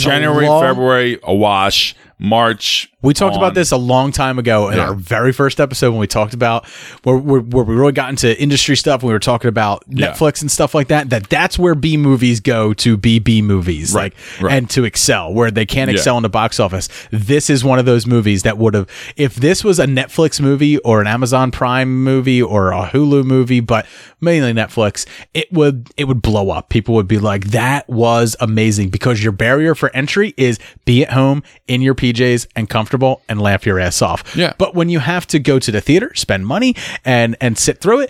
January, February, a wash. March. We talked about this a long time ago in our very first episode when we talked about where we really got into industry stuff. We were talking about Netflix and stuff like that. That's where B movies go to be B movies, and to excel, where they can't excel in the box office. This is one of those movies that would have, if this was a Netflix movie or an Amazon Prime movie or a Hulu movie, but mainly Netflix, it would blow up. People would be like, "That was amazing," because your barrier for entry is be at home in your PJs and comfortable and laugh your ass off. Yeah. But when you have to go to the theater, spend money and sit through it,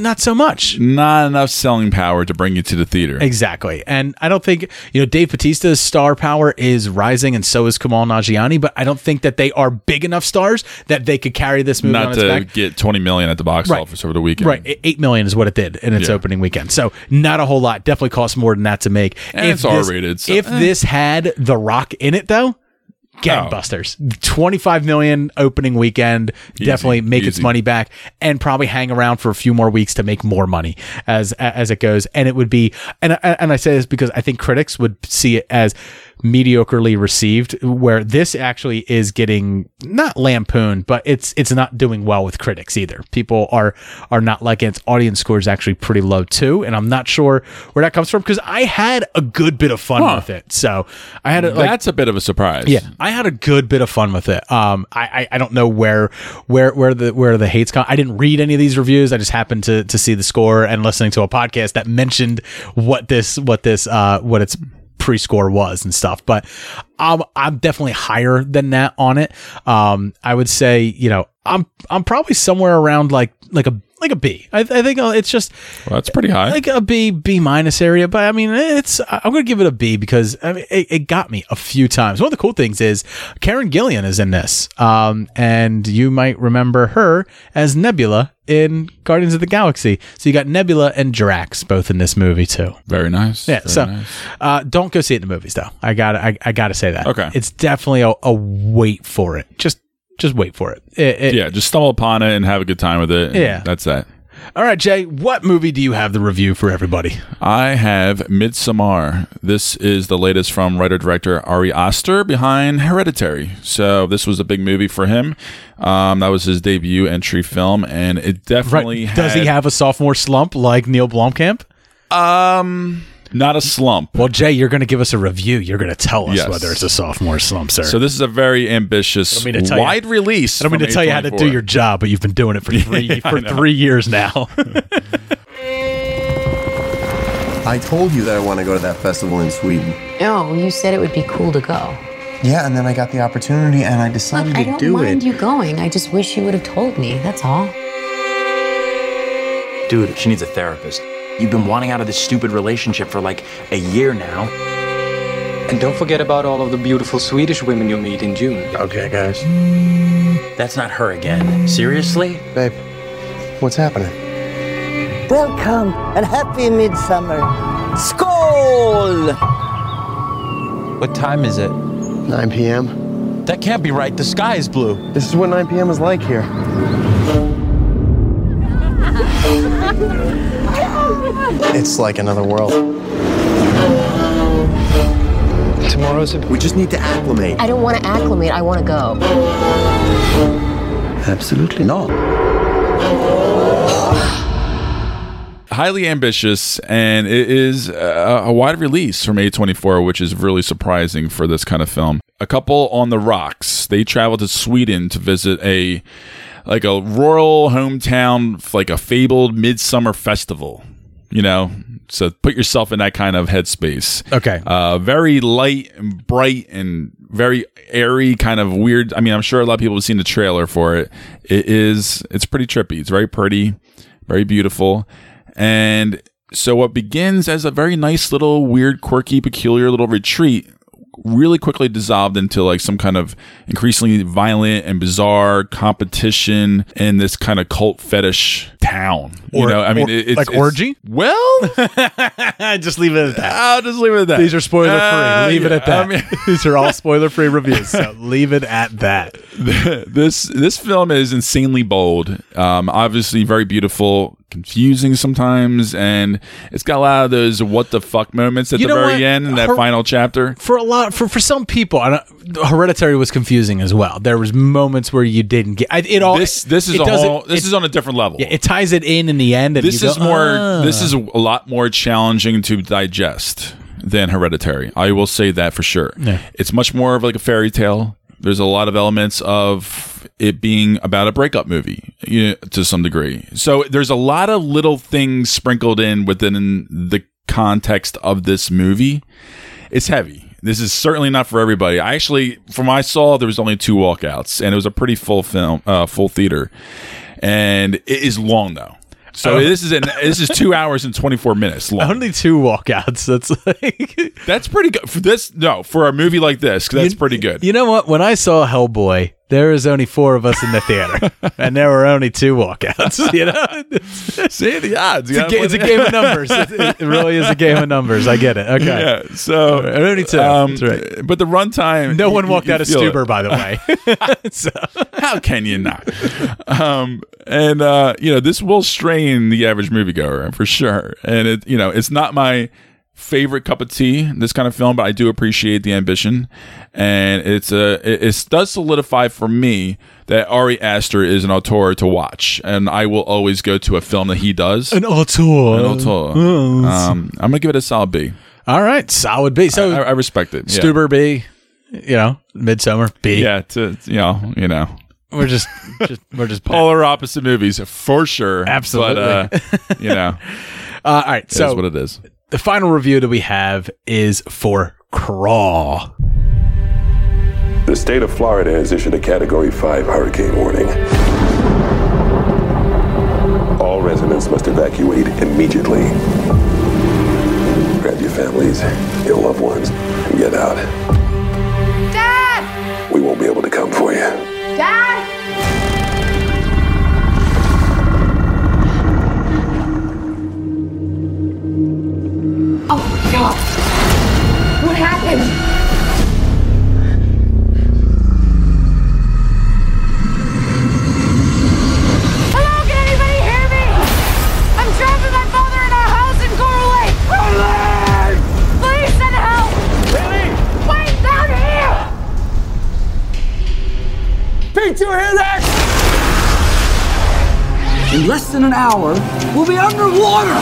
not so much. Not enough selling power to bring you to the theater. Exactly. And I don't think, Dave Bautista's star power is rising, and so is Kumail Nanjiani, but I don't think that they are big enough stars that they could carry this movie on its back. Not to get $20 million at the box office over the weekend. Right. $8 million is what it did in its opening weekend. So not a whole lot. Definitely costs more than that to make. And it's R-rated. So, if this had The Rock in it, though, gangbusters. $25 million opening weekend. Easy, definitely make its money back, and probably hang around for a few more weeks to make more money as it goes. And it would be, and I say this because I think critics would see it as mediocrely received, where this actually is getting not lampooned, but it's not doing well with critics either. People are not liking its audience score is actually pretty low too, and I'm not sure where that comes from, because I had a good bit of fun with it. So I had that's a bit of a surprise. Yeah, I had a good bit of fun with it. I don't know where the hate's come. I didn't read any of these reviews. I just happened to see the score and listening to a podcast that mentioned what its pre-score was and stuff, but I'm definitely higher than that on it. I would say, I'm probably somewhere around like a B. I think it's just, well, that's pretty high, like a B minus area. But I mean, I'm going to give it a B because it got me a few times. One of the cool things is Karen Gillian is in this, and you might remember her as Nebula in Guardians of the Galaxy. So you got Nebula and Drax both in this movie too. Very nice. Yeah. Very nice. Don't go see it in the movies though. I gotta say that. Okay. It's definitely a wait for it. Just wait for it. Just stumble upon it and have a good time with it. Yeah. That's that. All right, Jay, what movie do you have the review for everybody? I have Midsommar. This is the latest from writer-director Ari Aster behind Hereditary. So this was a big movie for him. That was his debut entry film, and it definitely Does he have a sophomore slump like Neill Blomkamp? Not a slump. Well, Jay, you're going to give us a review. You're going to tell us whether it's a sophomore slump, sir. So this is a very ambitious wide release. I don't mean to tell you how to do your job, but you've been doing it for three years now. I told you that I want to go to that festival in Sweden. No, you said it would be cool to go. Yeah, and then I got the opportunity, and I decided to do it. I don't mind you going. I just wish you would have told me. That's all. Dude, she needs a therapist. You've been wanting out of this stupid relationship for like a year now. And don't forget about all of the beautiful Swedish women you'll meet in June. Okay, guys. That's not her again. Seriously? Babe, what's happening? Welcome and happy Midsummer. Skål! What time is it? 9 p.m. That can't be right. The sky is blue. This is what 9 p.m. is like here. It's like another world. Tomorrow's we just need to acclimate. I don't want to acclimate. I want to go. Absolutely not. Highly ambitious, and it is a wide release from A24, which is really surprising for this kind of film. A couple on the rocks. They travel to Sweden to visit a rural hometown, like a fabled midsummer festival, so put yourself in that kind of headspace. Okay. Very light and bright and very airy, kind of weird. I mean, I'm sure a lot of people have seen the trailer for it. It's pretty trippy. It's very pretty, very beautiful. And so what begins as a very nice little weird, quirky, peculiar little retreat really quickly dissolved into like some kind of increasingly violent and bizarre competition in this kind of cult fetish town. Orgy? Well, just leave it at that. I'll just leave it at that. These are spoiler free. Leave it at that. I mean, these are all spoiler free reviews. So leave it at that. This film is insanely bold. Obviously very beautiful, confusing sometimes, and it's got a lot of those what the fuck moments at the very end in that final chapter. For some people, Hereditary was confusing as well. There was moments where you didn't get it all. This is on a different level. Yeah, it ties it in the end. And this is a lot more challenging to digest than Hereditary. I will say that for sure. Yeah. It's much more of like a fairy tale. There's a lot of elements of it being about a breakup movie, to some degree. So there's a lot of little things sprinkled in within the context of this movie. It's heavy. This is certainly not for everybody. I actually, from what I saw, there was only 2 walkouts, and it was a pretty full film, full theater. And it is long, though. So this is 2 hours and 24 minutes long. Only 2 walkouts. That's pretty good for this. No, for a movie like this, that's pretty good. You know what? When I saw Hellboy, there was only 4 of us in the theater, and there were only 2 walkouts. You know, see the odds. It's a game of numbers. It really is a game of numbers. I get it. Okay. Yeah. So only 2. That's right. But the runtime. No one walked out of Stuber, by the way. So. How can you not? This will strain the average moviegoer for sure. And it's not my favorite cup of tea, this kind of film, but I do appreciate the ambition, and it does solidify for me that Ari Aster is an auteur to watch, and I will always go to a film that he does. An auteur. Oh, I'm gonna give it a solid B. All right, solid B. So I respect it. Yeah. Stuber B, Midsummer B. Yeah, we're just polar opposite movies for sure. Absolutely. But, all right. So that's what it is. The final review that we have is for Crawl. The state of Florida has issued a Category 5 hurricane warning. All residents must evacuate immediately. Grab your families, your loved ones, and get out. Dad! We won't be able to come for you. Dad! Oh my God! What happened? Hello, can anybody hear me? I'm trapped with my father in our house in Coral Lake. Release! Please send help! Really? Wait, down here! Pete, you hear that? In less than an hour, we'll be underwater.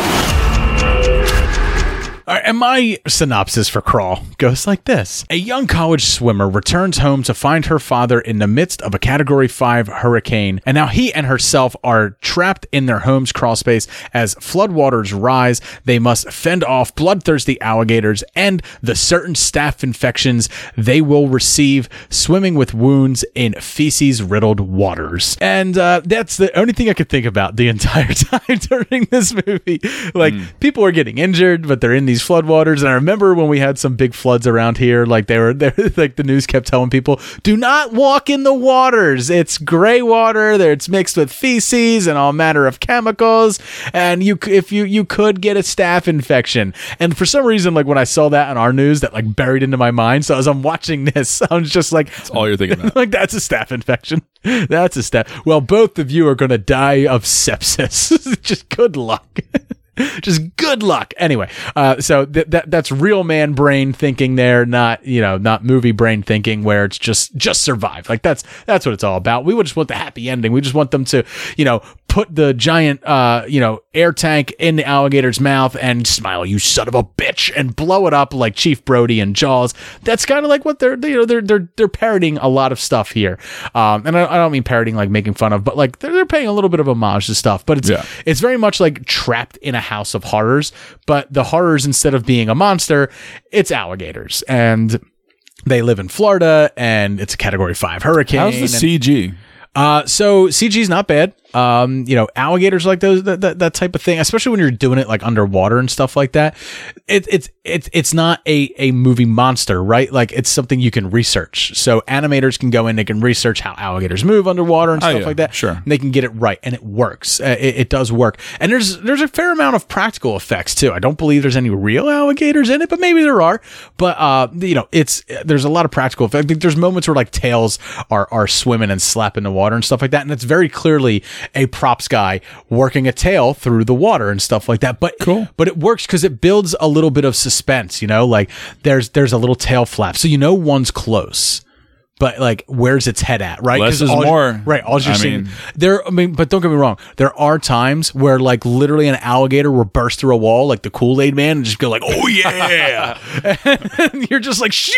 All right, and my synopsis for Crawl goes like this. A young college swimmer returns home to find her father in the midst of a Category 5 hurricane, and now he and herself are trapped in their home's crawl space as floodwaters rise. They must fend off bloodthirsty alligators and the certain staph infections they will receive swimming with wounds in feces-riddled waters. And that's the only thing I could think about the entire time during this movie. People are getting injured, but they're in these floodwaters, and I remember when we had some big floods around here, like they were there, like the news kept telling people, do not walk in the waters. It's gray water. There, it's mixed with feces and all manner of chemicals, and you could get a staph infection. And for some reason, like when I saw that on our news, that like buried into my mind. So as I'm watching this, I was just like, that's all you're thinking about. Like that's a staph infection. That's a staph. Well, both of you are going to die of sepsis. Just good luck. Just good luck. Anyway, so that's real man brain thinking there, not movie brain thinking where it's just survive. Like that's what it's all about. We would just want the happy ending. We just want them to, put the giant, air tank in the alligator's mouth and smile, you son of a bitch, and blow it up like Chief Brody and Jaws. That's kind of like what they're parodying a lot of stuff here. And I don't mean parodying like making fun of, but like they're paying a little bit of homage to stuff. But it's very much like trapped in a house of horrors, but the horrors, instead of being a monster, it's alligators, and they live in Florida, and it's a Category 5 hurricane. How's the CG? So CG's not bad. You know, alligators like those, that type of thing, especially when you're doing it like underwater and stuff like that. It's not a movie monster, right? Like it's something you can research. So animators can go in, they can research how alligators move underwater and stuff like that. Sure. And they can get it right. And it works. It does work. And there's a fair amount of practical effects too. I don't believe there's any real alligators in it, but maybe there are, but, you know, there's a lot of practical effects. I think there's moments where like tails are swimming and slapping the water and stuff like that. And it's very clearly a props guy working a tail through the water and stuff like that. But cool. But it works because it builds a little bit of suspense, you know, like there's a little tail flap. So, you know, one's close, but like, where's its head at? Right. Less is more. Right. All you're seeing there. I mean, but don't get me wrong. There are times where like literally an alligator will burst through a wall, like the Kool-Aid Man, and just go like, oh yeah. And you're just like, shit.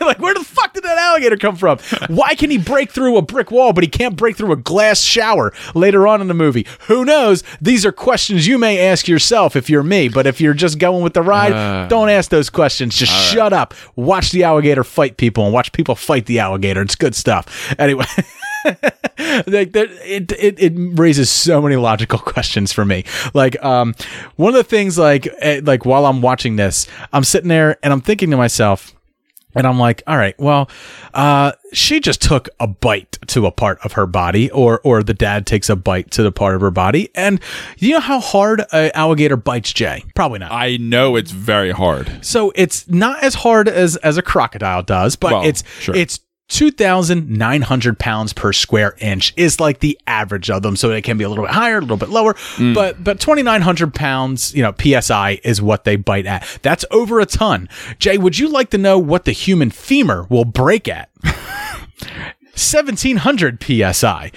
Like, where the fuck did that alligator come from? Why can he break through a brick wall, but he can't break through a glass shower later on in the movie? Who knows? These are questions you may ask yourself if you're me, but if you're just going with the ride, don't ask those questions. Just shut up. Watch the alligator fight people and watch people fight the alligator. It's good stuff. Anyway. Like it raises so many logical questions for me. Like, one of the things, like while I'm watching this, I'm sitting there and I'm thinking to myself, and I'm like, all right, well, she just took a bite to a part of her body, or the dad takes a bite to the part of her body. And you know how hard an alligator bites, Jay? Probably not. I know it's very hard. So it's not as hard as a crocodile does, but it's 2,900 pounds per square inch is like the average of them. So it can be a little bit higher, a little bit lower, but 2,900 pounds, you know, PSI is what they bite at. That's over a ton. Jay, would you like to know what the human femur will break at? 1,700 PSI.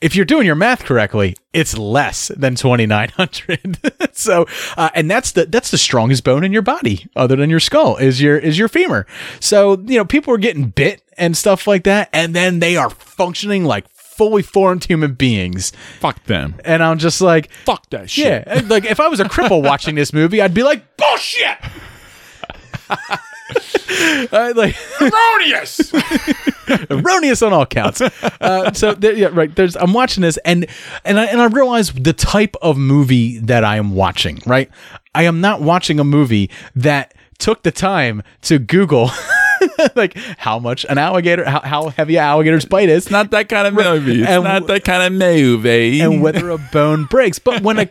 If you're doing your math correctly, it's less than 2,900. So, and that's the strongest bone in your body other than your skull is your femur. So, you know, people are getting bit and stuff like that. And then they are functioning like fully formed human beings. Fuck them. And I'm just like, fuck that shit. Yeah. Like if I was a cripple watching this movie, I'd be like, bullshit. Like erroneous, erroneous on all counts. So there, yeah, right. I'm watching this, and I realize the type of movie that I am watching. Right, I am not watching a movie that took the time to Google. Like how much an alligator, how heavy an alligator's bite is. It's not that kind of movie. It's not that kind of movie. And whether a bone breaks, but when a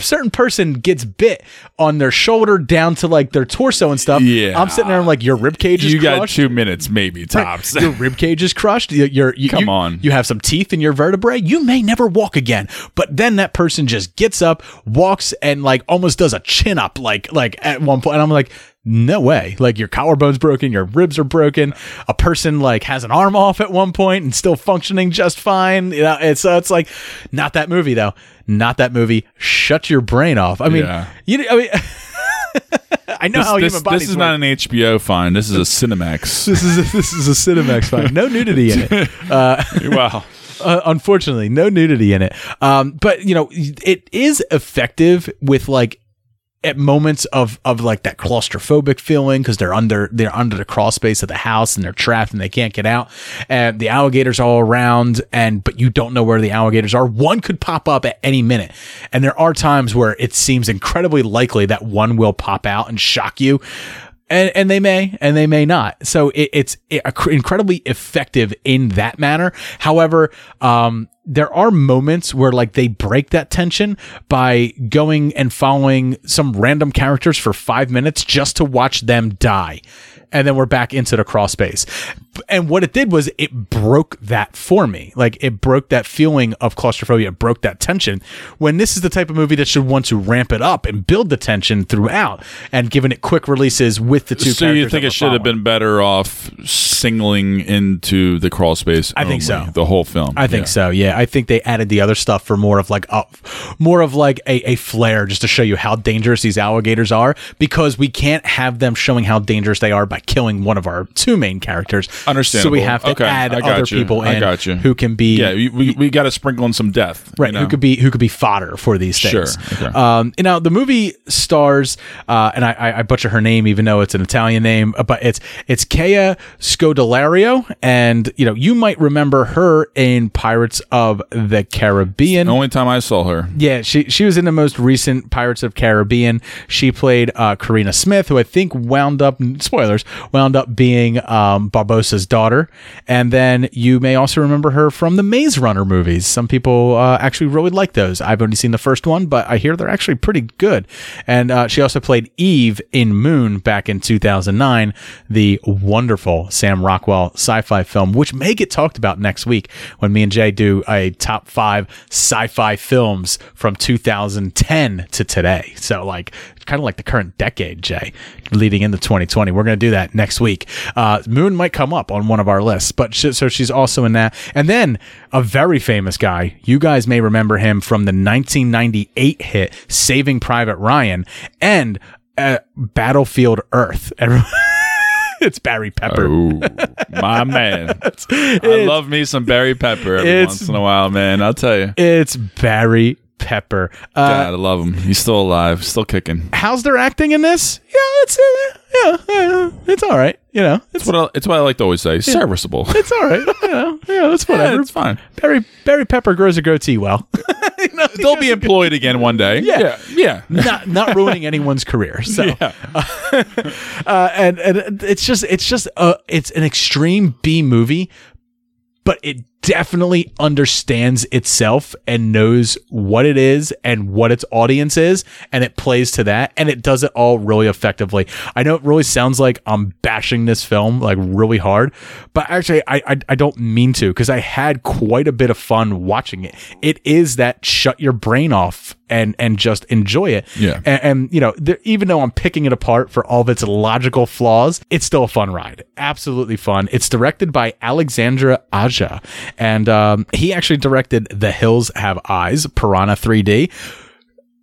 certain person gets bit on their shoulder down to like their torso and stuff, yeah. I'm sitting there. I'm like, your rib cage is crushed. You got 2 minutes, maybe tops. Right. Your rib cage is crushed. Come on. You have some teeth in your vertebrae. You may never walk again. But then that person just gets up, walks, and like almost does a chin up, like at one point. And I'm like, no way. Like your collarbone's broken, your ribs are broken. A person like has an arm off at one point and still functioning just fine. You know, and so it's like, not that movie though. Not that movie. Shut your brain off. I mean, I know how human bodies work. This is not an HBO find. This is a Cinemax. This is a Cinemax find. No nudity in it. Wow. Unfortunately, no nudity in it. But you know, it is effective with like, at moments of like that claustrophobic feeling because they're under the crawl space of the house and they're trapped and they can't get out and the alligators all around but you don't know where the alligators are. One could pop up at any minute, and there are times where it seems incredibly likely that one will pop out and shock you. And they may, and they may not. So it's incredibly effective in that manner. However, there are moments where like they break that tension by going and following some random characters for 5 minutes just to watch them die. And then we're back into the crawl space. And what it did was it broke that for me. Like it broke that feeling of claustrophobia, it broke that tension. When this is the type of movie that should want to ramp it up and build the tension throughout and giving it quick releases with the two characters. So you think it should have been better off singling into the crawl space? I think so. The whole film. I think so. Yeah. I think they added the other stuff for more of like a flair just to show you how dangerous these alligators are, because we can't have them showing how dangerous they are by killing one of our two main characters. Understandable. So we have to add other people in who can be... Yeah, we got to sprinkle in some death. Right, you know? who could be fodder for these things. Sure. Okay. You know, the movie stars, and I butcher her name even though it's an Italian name, but it's Kea Scodelario. Delario, and you know, you might remember her in Pirates of the Caribbean. The only time I saw her. Yeah, she was in the most recent Pirates of Caribbean. She played Karina Smith, who I think wound up being Barbosa's daughter. And then you may also remember her from the Maze Runner movies. Some people actually really like those. I've only seen the first one, but I hear they're actually pretty good. And she also played Eve in Moon back in 2009, the wonderful Sam Rockwell sci-fi film, which may get talked about next week when me and Jay do a top 5 sci-fi films from 2010 to today. So like kind of like the current decade, Jay, leading into 2020. We're going to do that next week. Moon might come up on one of our lists, but so she's also in that. And then a very famous guy, you guys may remember him from the 1998 hit Saving Private Ryan and Battlefield Earth. It's Barry Pepper. Oh, my man. I love me some Barry Pepper every once in a while, man. I'll tell you. It's Barry Pepper. God, I love him. He's still alive, still kicking. How's their acting in this? Yeah, it's all right. You know, it's what I like to always say. It's serviceable. It's all right. You know, yeah, that's whatever. Yeah, it's fine. Barry Pepper grows a goatee well. You know, they'll be employed again one day. Yeah. Not ruining anyone's career. So, yeah. And it's an extreme B movie, but it definitely understands itself and knows what it is and what its audience is, and it plays to that, and it does it all really effectively. I know it really sounds like I'm bashing this film like really hard, but actually I don't mean to, because I had quite a bit of fun watching it. It is that shut your brain off and just enjoy it. Yeah. And you know, even though I'm picking it apart for all of its logical flaws, it's still a fun ride. Absolutely fun. It's directed by Alexandra Aja. And he actually directed The Hills Have Eyes, Piranha 3D.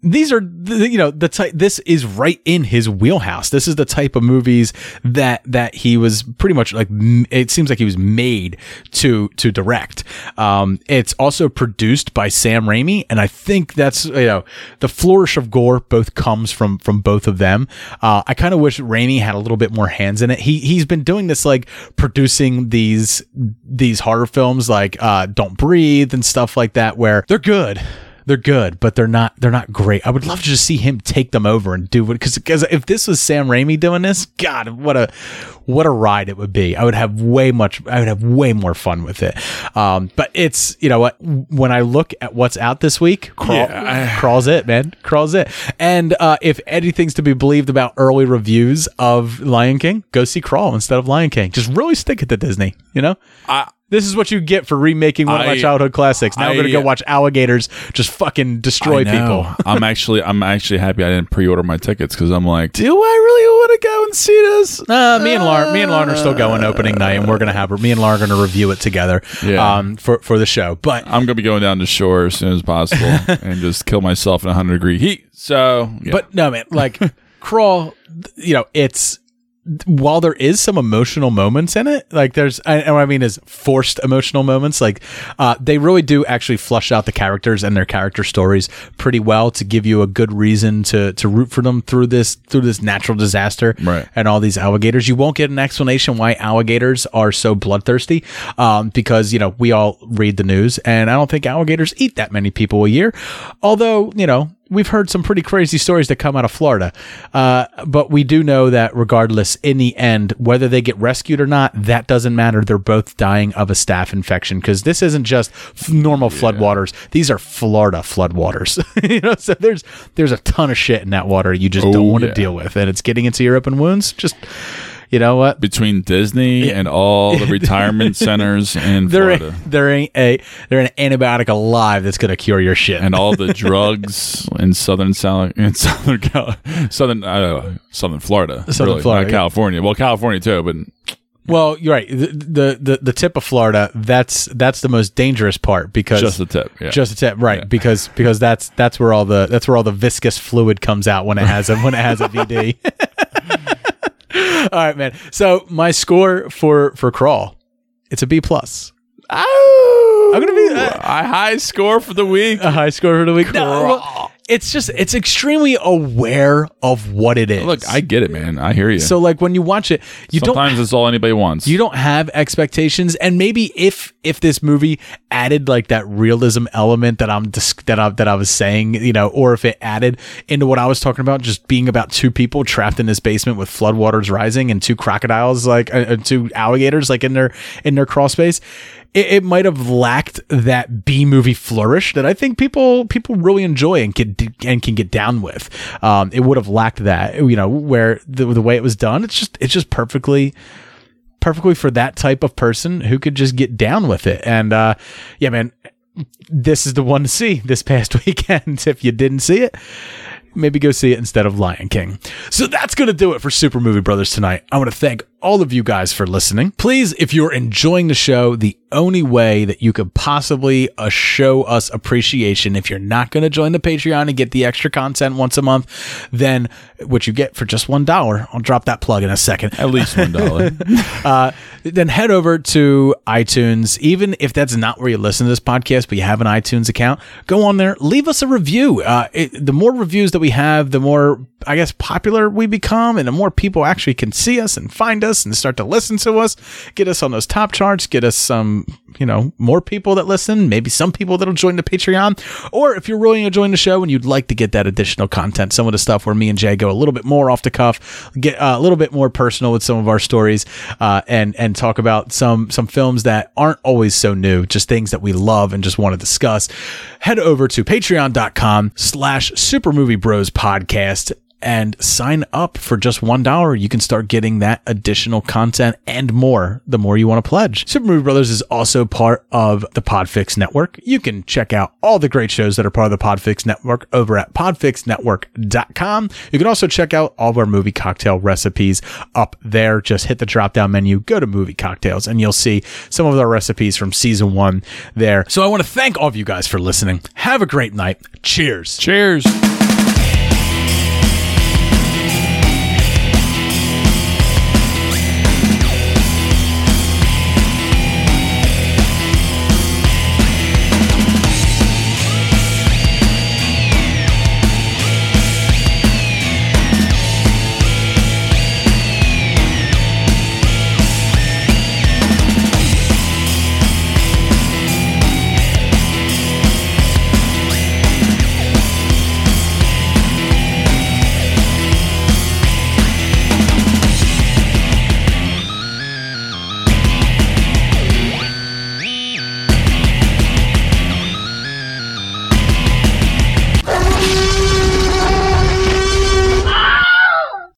These are, the type. This is right in his wheelhouse. This is the type of movies that he was pretty much like. It seems like he was made to direct. It's also produced by Sam Raimi, and I think that's the flourish of gore both comes from both of them. I kind of wish Raimi had a little bit more hands in it. He's been doing this like producing these horror films like Don't Breathe and stuff like that, where they're good. They're good, but they're not great. I would love to just see him take them over and do it, because if this was Sam Raimi doing this, God, what a ride it would be. I would have way more fun with it. But it's, when I look at what's out this week, Crawl's it, man. Crawl's it. And if anything's to be believed about early reviews of Lion King, go see Crawl instead of Lion King. Just really stick it to Disney, This is what you get for remaking one of my childhood classics. Now I'm going to go watch alligators just fucking destroy people. I'm actually happy I didn't pre-order my tickets, because I'm like, do I really want to go and see this? Me and Lauren are still going opening night, and me and Lauren are going to review it together for the show. But I'm going to be going down to shore as soon as possible and just kill myself in 100 degree heat. So, yeah. But no, man, like Crawl, it's. While there is some emotional moments in it, like what I mean is forced emotional moments, like they really do actually flush out the characters and their character stories pretty well to give you a good reason to root for them through this natural disaster, right? And all these alligators. You won't get an explanation why alligators are so bloodthirsty, because we all read the news, and I don't think alligators eat that many people a year, although we've heard some pretty crazy stories that come out of Florida. But we do know that regardless, in the end, whether they get rescued or not, that doesn't matter. They're both dying of a staph infection, because this isn't just normal floodwaters. These are Florida floodwaters. So there's a ton of shit in that water you just don't want to deal with. And it's getting into your open wounds. Just... You know what? Between Disney and all the retirement centers in Florida, there ain't an antibiotic alive that's gonna cure your shit. And all the drugs in Southern Florida, Southern Florida, not California. Yeah. Well, California too, but. Well, you're right. The tip of Florida, that's the most dangerous part, because just the tip, right? Yeah. Because that's where all the viscous fluid comes out when it has a VD. All right, man. So my score for Crawl, it's a B plus. Oh, I'm gonna be a high score for the week. A high score for the week. No, well, it's extremely aware of what it is. Look, I get it, man. I hear you. So like when you watch it, you sometimes it's all anybody wants. You don't have expectations, and maybe if this movie added like that realism element that I was saying, you know, or if it added into what I was talking about, just being about two people trapped in this basement with floodwaters rising and two crocodiles, like two alligators, like in their crawl space. It might have lacked that B movie flourish that I think people really enjoy and can get down with. It would have lacked that, you know, where the way it was done, it's just perfectly for that type of person who could just get down with it. And yeah, man, this is the one to see this past weekend. If you didn't see it, maybe go see it instead of Lion King. So that's going to do it for Super Movie Brothers tonight. I want to thank all of you guys for listening. Please, if you're enjoying the show, the only way that you could possibly show us appreciation, if you're not going to join the Patreon and get the extra content once a month, then what you get for just $1, I'll drop that plug in a second. At least $1. Then head over to iTunes. Even if that's not where you listen to this podcast, but you have an iTunes account, go on there, leave us a review. The more reviews that we have, the more, I guess, popular we become, and the more people actually can see us and find us and start to listen to us, get us on those top charts, get us some, you know, more people that listen, maybe some people that'll join the Patreon. Or if you're really enjoying the show and you'd like to get that additional content, some of the stuff where me and Jay go a little bit more off the cuff, get a little bit more personal with some of our stories, and talk about some films that aren't always so new, just things that we love and just want to discuss, head over to patreon.com/supermoviebrospodcast and sign up for just $1. You can start getting that additional content and more, the more you want to pledge. Super Movie Brothers is also part of the Podfix Network. You can check out all the great shows that are part of the Podfix Network over at podfixnetwork.com. You can also check out all of our movie cocktail recipes up there. Just hit the drop-down menu, go to movie cocktails, and you'll see some of our recipes from season 1 there. So I want to thank all of you guys for listening. Have a great night. Cheers. Cheers.